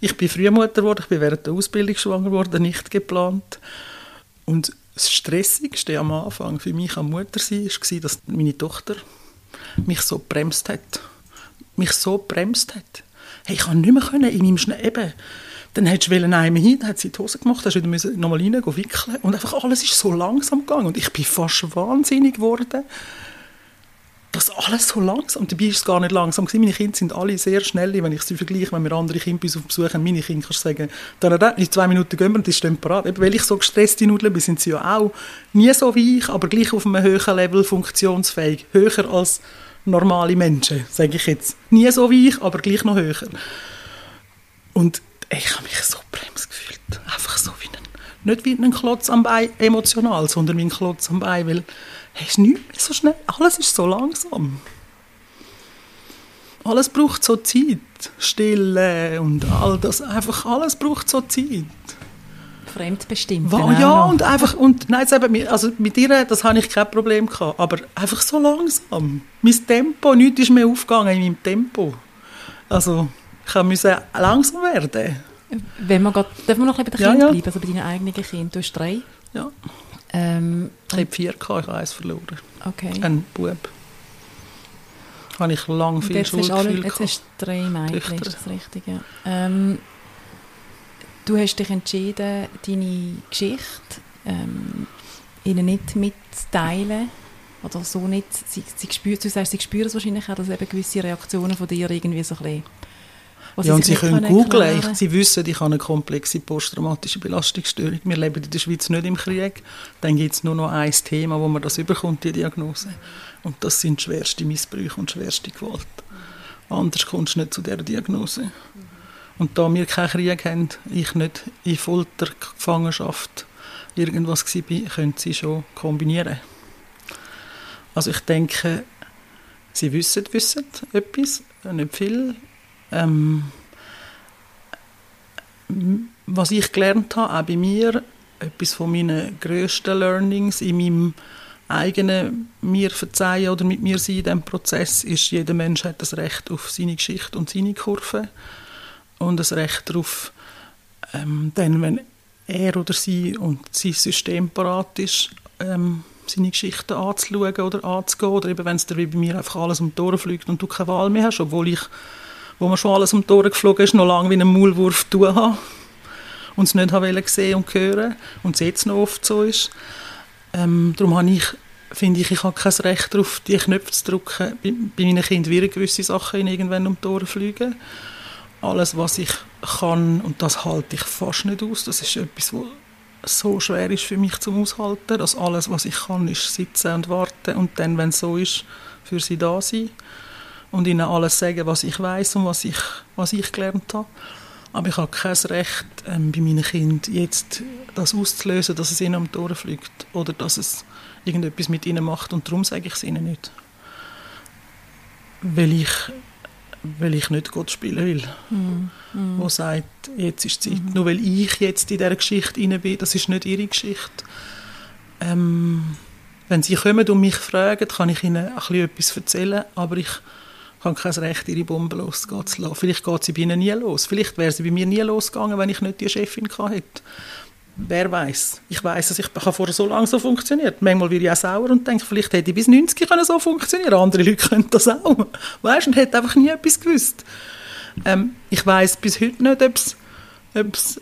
Ich bin Frühmutter geworden, ich bin während der Ausbildung schwanger geworden, nicht geplant. Und das Stressigste am Anfang für mich am Muttersein war, dass meine Tochter mich so bremst hat. Hey, ich konnte nicht mehr in meinem Eben. Dann hättest du einmal hin, dann hat sie die Hose gemacht, dann musst du nochmal rein wickeln. Und einfach alles ist so langsam gegangen. Und ich bin fast wahnsinnig geworden, dass alles so langsam... Dabei war es gar nicht langsam. Meine Kinder sind alle sehr schnell, wenn ich sie vergleiche, wenn wir andere Kinder bei uns auf Besuch haben. Meine Kinder kannst du sagen, in 2 Minuten gehen wir und die stehen parat. Eben, weil ich so gestresste Nudeln bin, sind sie ja auch nie so wie ich, aber gleich auf einem höheren Level funktionsfähig. Höher als normale Menschen, sage ich jetzt. Nie so wie ich, aber gleich noch höher. Und ich habe mich so bremst gefühlt. Einfach so wie nicht wie ein Klotz am Bein emotional, sondern wie ein Klotz am Bein, weil es ist nicht mehr so schnell. Alles ist so langsam. Alles braucht so Zeit. Stille und all das. Einfach alles braucht so Zeit. Fremdbestimmt. Ja, und einfach... Und, nein, also mit ihr, das hatte ich kein Problem gehabt, aber einfach so langsam. Mein Tempo, nichts ist mehr aufgegangen in meinem Tempo. Also, ich musste langsam werden. Wenn man grad, darf man noch ein bisschen bei den Kindern bleiben, also bei deinen eigenen Kindern? Du hast 3? Ja. Ich hatte 4, ich habe 1 verloren. Okay. Ein Bub. Da habe ich lange viel Schuldgefühl. Jetzt hast du 3 Mädchen, ist das richtig? Ja. Du hast dich entschieden, deine Geschichte ihnen nicht mitzuteilen. Oder so nicht. Sie spüren es wahrscheinlich auch, dass eben gewisse Reaktionen von dir irgendwie so ein bisschen... Ja, und sie können googeln. Sie wissen, ich habe eine komplexe posttraumatische Belastungsstörung. Wir leben in der Schweiz nicht im Krieg. Dann gibt es nur noch ein Thema, wo man das überkommt, die Diagnose. Und das sind schwerste Missbrüche und schwerste Gewalt. Anders kommst du nicht zu dieser Diagnose. Und da wir keinen Krieg haben, ich nicht in Folter, Gefangenschaft irgendwas war, können sie schon kombinieren. Also ich denke, sie wissen etwas, nicht viel. Was ich gelernt habe, auch bei mir, etwas von meinen grössten Learnings in meinem eigenen mir verzeihen oder mit mir sein in diesem Prozess, ist, jeder Mensch hat das Recht auf seine Geschichte und seine Kurve und das Recht darauf, wenn er oder sie und sein System parat ist, seine Geschichten anzuschauen oder anzugehen. Oder eben, wenn es dir wie bei mir einfach alles um die Ohren fliegt und du keine Wahl mehr hast, obwohl ich, wo mir schon alles um die Ohren geflogen ist, noch lange wie einen Maulwurf tun habe und es nicht habe gesehen und hören und es jetzt noch oft so ist. Darum habe ich, finde ich, ich habe kein Recht darauf, die Knöpfe zu drücken. Bei meinen Kindern werden gewisse Sachen irgendwann um die Ohren fliegen. Alles, was ich kann, und das halte ich fast nicht aus, das ist etwas, was so schwer ist für mich zum Aushalten, dass alles, was ich kann, ist sitzen und warten und dann, wenn es so ist, für sie da sein und ihnen alles sagen, was ich weiß und was ich gelernt habe. Aber ich habe kein Recht, bei meinen Kindern jetzt das auszulösen, dass es ihnen um die Ohren fliegt oder dass es irgendetwas mit ihnen macht, und darum sage ich es ihnen nicht. Weil ich nicht Gott spielen will. Wo sagt, jetzt ist die Zeit. Nur weil ich jetzt in dieser Geschichte rein bin, das ist nicht ihre Geschichte. Wenn sie kommen und mich fragen, kann ich ihnen ein bisschen etwas erzählen, aber ich habe kein Recht, ihre Bombe losgehen zu lassen. Vielleicht geht sie bei ihnen nie los. Vielleicht wäre sie bei mir nie losgegangen, wenn ich nicht die Chefin hatte. Wer weiß? Ich weiß, dass ich vorher so lange so funktioniert. Manchmal werde ich auch sauer und denke, vielleicht hätte ich bis 90 so funktionieren können. Andere Leute können das auch. Weißt, und hätte einfach nie etwas gewusst. Ich weiß bis heute nicht, ob es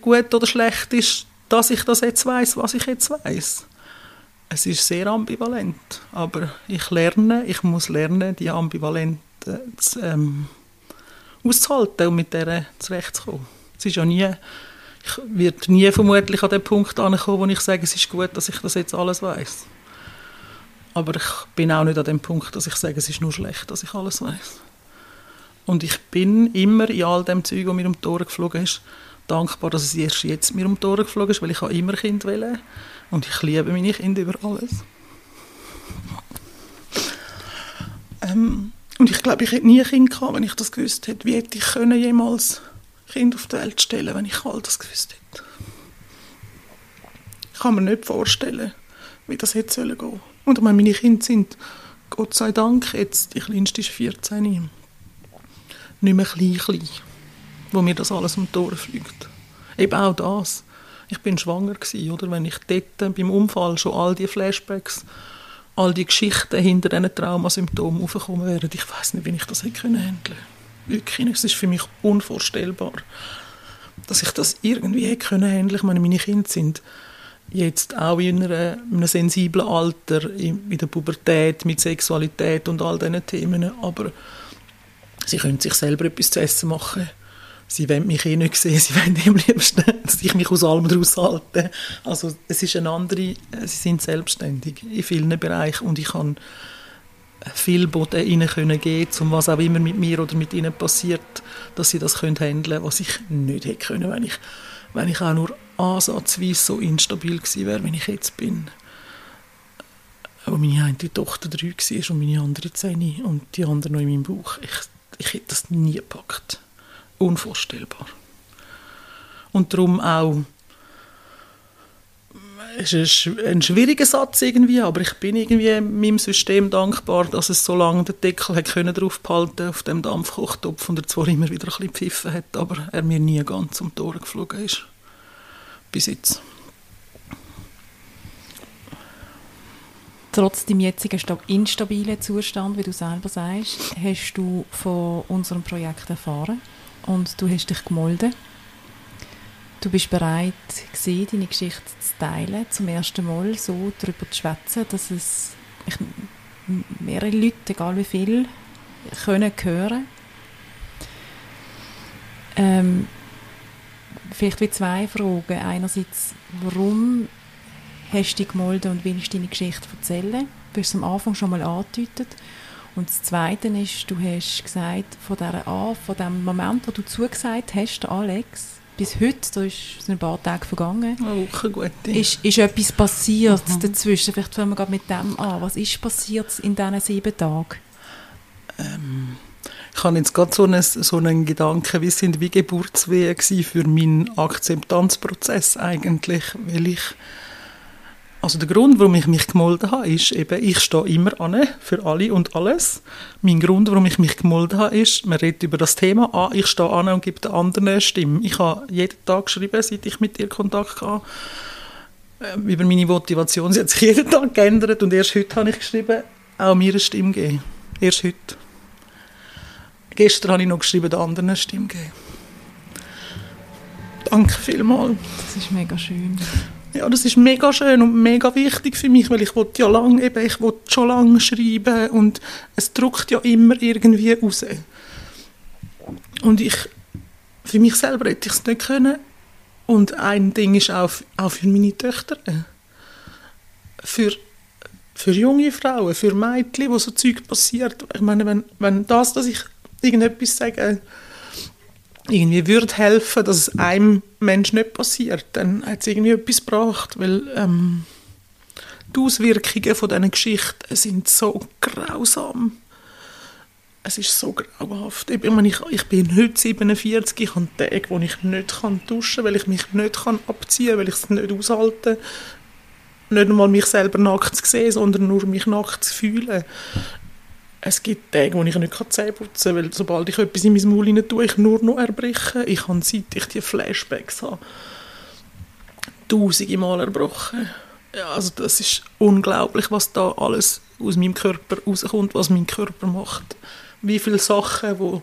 gut oder schlecht ist, dass ich das jetzt weiß, was ich jetzt weiß. Es ist sehr ambivalent. Aber ich muss lernen, die Ambivalenz auszuhalten und mit der zurechtzukommen. Es ist ja nie... Ich werde nie vermutlich an den Punkt ankommen, wo ich sage, es ist gut, dass ich das jetzt alles weiss. Aber ich bin auch nicht an dem Punkt, dass ich sage, es ist nur schlecht, dass ich alles weiss. Und ich bin immer in all dem Zeug, das mir um die Ohren geflogen ist, dankbar, dass es erst jetzt mir um die Ohren geflogen ist, weil ich immer Kind will. Und ich liebe meine Kinder über alles. Und ich glaube, ich hätte nie ein Kind gehabt, wenn ich das gewusst hätte. Wie hätte ich können jemals... Kind auf die Welt stellen, wenn ich all das gewusst hätte. Ich kann mir nicht vorstellen, wie das hätte gehen sollen. Und meine Kinder sind, Gott sei Dank, jetzt, die Kleinste ist 14, nicht mehr klein, wo mir das alles um die Ohren fliegt. Eben auch das. Ich war schwanger, oder? Wenn ich dort beim Unfall schon all die Flashbacks, all die Geschichten hinter diesen Traumasymptomen aufgekommen wären, ich weiss nicht, wie ich das hätte handeln können. Wirklich, es ist für mich unvorstellbar, dass ich das irgendwie hätte können handeln. Ich meine, meine Kinder sind jetzt auch in einem sensiblen Alter, in der Pubertät, mit Sexualität und all diesen Themen, aber sie können sich selber etwas zu essen machen. Sie wollen mich eh nicht sehen, sie wollen am liebsten, dass ich mich aus allem daraus halte. Also es ist eine andere, sie sind selbstständig in vielen Bereichen und ich kann viel Boden ihnen können geben, um was auch immer mit mir oder mit ihnen passiert, dass sie das können handeln, was ich nicht hätte können, wenn ich auch nur ansatzweise so instabil gewesen wäre, wie ich jetzt bin. Wo meine eine Tochter 3 war und meine andere 10 und die andere noch in meinem Bauch. Ich hätte das nie gepackt. Unvorstellbar. Und darum auch, es ist ein schwieriger Satz irgendwie, aber ich bin irgendwie meinem System dankbar, dass es so lange den Deckel drauf behalten konnte, auf dem Dampfkochtopf, und er zwar immer wieder ein bisschen gepfiffen hat, aber er mir nie ganz um die Ohren geflogen ist. Bis jetzt. Trotz deinem jetzigen instabilen Zustand, wie du selber sagst, hast du von unserem Projekt erfahren und du hast dich gemeldet. Du bist bereit gewesen, deine Geschichte zu teilen, zum ersten Mal so darüber zu schwätzen, dass es mehrere Leute, egal wie viele, können hören. Vielleicht wie 2 Fragen. Einerseits, warum hast du dich gemolden und willst deine Geschichte erzählen? Du hast es am Anfang schon mal angedeutet. Und das Zweite ist, du hast gesagt, von dem Moment, wo du zugesagt hast, Alex, bis heute, da sind ein paar Tage vergangen, ist etwas passiert dazwischen. Vielleicht fangen wir gerade mit dem an. Was ist passiert in diesen 7 Tagen? Ich habe jetzt gerade so einen Gedanken, wie es sind wie Geburtswehen gewesen für meinen Akzeptanzprozess eigentlich. Weil also der Grund, warum ich mich gemolden habe, ist eben, ich stehe immer an für alle und alles. Mein Grund, warum ich mich gemolden habe, ist, man redet über das Thema an, ich stehe an und gebe den anderen eine Stimme. Ich habe jeden Tag geschrieben, seit ich mit dir Kontakt hatte, über meine Motivation. Sie hat sich jeden Tag geändert und erst heute habe ich geschrieben, auch mir eine Stimme geben. Erst heute. Gestern habe ich noch geschrieben, den anderen eine Stimme geben. Danke vielmals. Das ist mega schön. Ja, das ist mega schön und mega wichtig für mich, weil ich wollte ja lange, eben, ich wollte schon lange schreiben und es drückt ja immer irgendwie raus. Und ich, für mich selber hätte ich es nicht können. Und ein Ding ist auch für meine Töchter, für junge Frauen, für Mädchen, wo so Zeug passiert. Ich meine, wenn das, dass ich irgendetwas sage, irgendwie würde helfen, dass es einem Menschen nicht passiert, dann hat es irgendwie etwas gebracht, weil die Auswirkungen von diesen Geschichten sind so grausam. Es ist so grauenhaft. Ich bin heute 47, ich habe Tage, wo ich nicht duschen kann, weil ich mich nicht abziehen kann, weil ich es nicht aushalte. Nicht einmal mich selber nackt zu sehen, sondern nur mich nackt zu fühlen. Es gibt Tage, wo ich nicht Zähne putzen kann, weil sobald ich etwas in mein Maul hinein tue, ich nur noch erbreche. Ich habe, seit ich diese Flashbacks habe, 1000 Mal erbrochen. Ja, also das ist unglaublich, was da alles aus meinem Körper rauskommt, was mein Körper macht. Wie viele Sachen, wo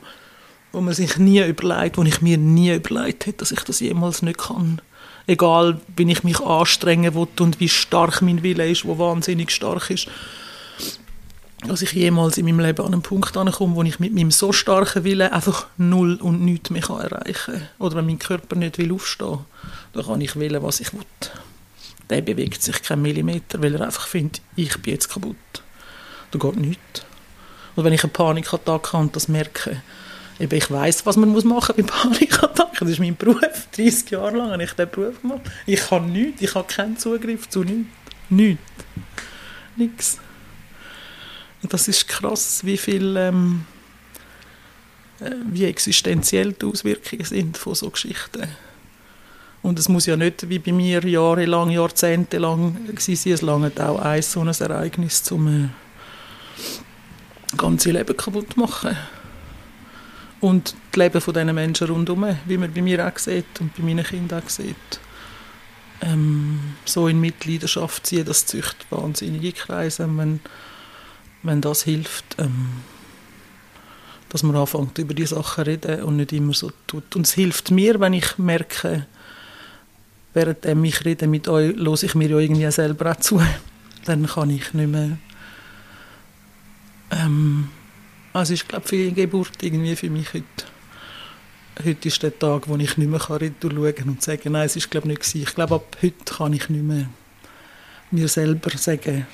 man sich nie überlegt, wo ich mir nie überlegt hätte, dass ich das jemals nicht kann. Egal, wie ich mich anstrengen will und wie stark mein Wille ist, der wahnsinnig stark ist. Dass ich jemals in meinem Leben an einen Punkt komme, wo ich mit meinem so starken Willen einfach null und nichts mehr erreichen kann. Oder wenn mein Körper nicht aufstehen will, dann kann ich wählen, was ich will. Der bewegt sich keinen Millimeter, weil er einfach findet, ich bin jetzt kaputt. Da geht nichts. Und wenn ich eine Panikattacke habe und das merke, eben ich weiss, was man machen muss bei Panikattacken. Das ist mein Beruf. 30 Jahre lang habe ich diesen Beruf gemacht. Ich kann nichts, ich habe keinen Zugriff zu nichts. Nichts. Nichts. Und das ist krass, wie viel, wie existenziell die Auswirkungen sind von so Geschichten. Und es muss ja nicht wie bei mir jahrelang, jahrzehntelang sein. Es langt auch ein so ein Ereignis, um das ganze Leben kaputt zu machen. Und das Leben von diesen Menschen rundherum, wie man bei mir auch sieht und bei meinen Kindern auch sieht. So in Mitleidenschaft ziehen, das züchtet wahnsinnige Kreise. Wenn das hilft, dass man anfängt, über diese Sachen zu reden und nicht immer so tut. Und es hilft mir, wenn ich merke, während ich rede mit euch, höre ich mir ja irgendwie selber auch zu. Dann kann ich nicht mehr... Also es ist, glaube ich, für die Geburt irgendwie für mich heute. Heute ist der Tag, wo ich nicht mehr retour schauen und sagen, nein, es ist, glaube ich, nicht. Ich glaube, ab heute kann ich nicht mehr mir selber sagen,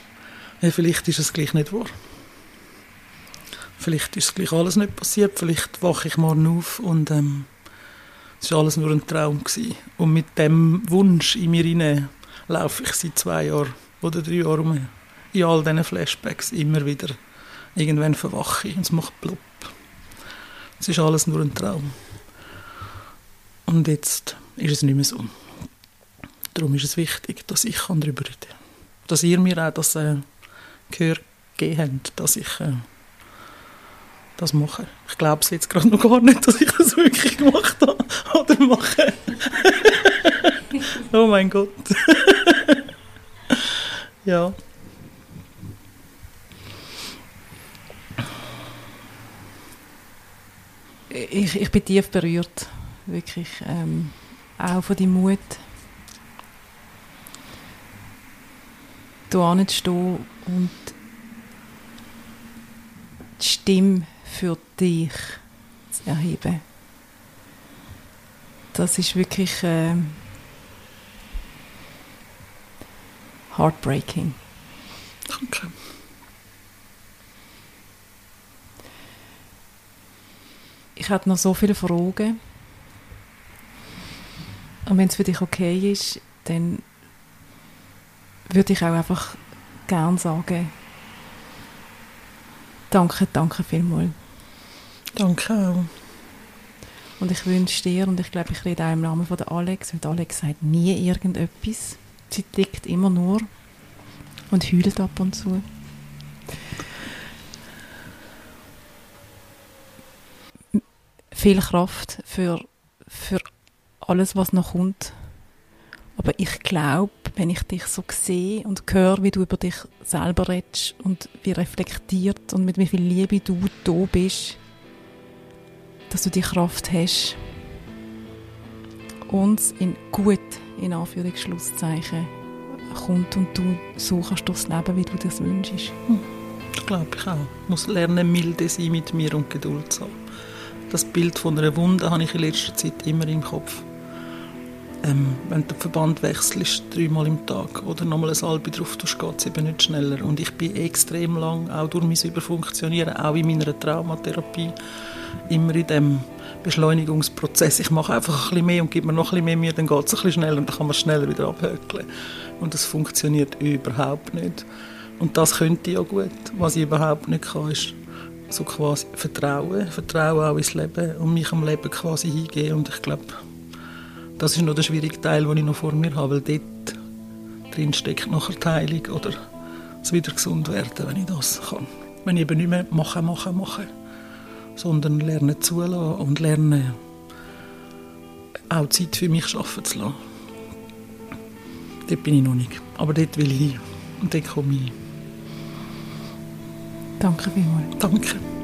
ja, vielleicht ist es gleich nicht wahr. Vielleicht ist es gleich alles nicht passiert. Vielleicht wache ich morgen auf und es war alles nur ein Traum gewesen. Und mit dem Wunsch in mir hinein laufe ich seit 2 Jahren oder 3 Jahren rum. In all diesen Flashbacks immer wieder. Irgendwann verwache ich und es macht plopp. Es ist alles nur ein Traum. Und jetzt ist es nicht mehr so. Darum ist es wichtig, dass ich darüber reden kann. Dass ihr mir auch das Gehör gegeben habt, dass ich das mache. Ich glaube es jetzt gerade noch gar nicht, dass ich das wirklich gemacht habe oder mache. Oh mein Gott. Ja. Ich bin tief berührt, wirklich, auch von deinem Mut, da hinzustehen und die Stimme für dich zu erheben. Das ist wirklich heartbreaking. Danke. Ich habe noch so viele Fragen. Und wenn es für dich okay ist, dann würde ich auch einfach gerne sagen, danke vielmals. Danke auch. Und ich wünsche dir, und ich glaube, ich rede auch im Namen von der Alex, weil Alex sagt nie irgendetwas. Sie tickt immer nur und heult ab und zu. Viel Kraft für alles, was noch kommt. Aber ich glaube, wenn ich dich so sehe und höre, wie du über dich selber redest und wie reflektiert und mit wie viel Liebe du da bist, dass du die Kraft hast, uns in gut, in Anführungsschlusszeichen, kommt und du so kannst durchs Leben, wie du das wünschst. Das glaube ich auch. Ich muss lernen, milde sein mit mir und Geduld haben. Das Bild von einer Wunde habe ich in letzter Zeit immer im Kopf. Wenn du den Verband wechselst, 3-mal am Tag oder nochmal eine Salbe drauf tust, geht es eben nicht schneller. Und ich bin extrem lang, auch durch mein Überfunktionieren, auch in meiner Traumatherapie, immer in diesem Beschleunigungsprozess. Ich mache einfach ein bisschen mehr und gebe mir noch ein bisschen mehr Mühe, dann geht es ein bisschen schneller und dann kann man schneller wieder abhökeln. Und das funktioniert überhaupt nicht. Und das könnte ich ja gut. Was ich überhaupt nicht kann, ist so quasi Vertrauen. Vertrauen auch ins Leben und mich am Leben quasi hingeben. Und ich glaube, das ist noch der schwierige Teil, den ich noch vor mir habe, weil dort drin steckt nachher die Heilung oder das wieder gesund werden, wenn ich das kann. Wenn ich eben nicht mehr mache, sondern lerne zulassen und lerne auch Zeit für mich arbeiten zu lassen. Dort bin ich noch nicht, aber dort will ich hin und dort komme ich hin. Danke vielmals. Danke.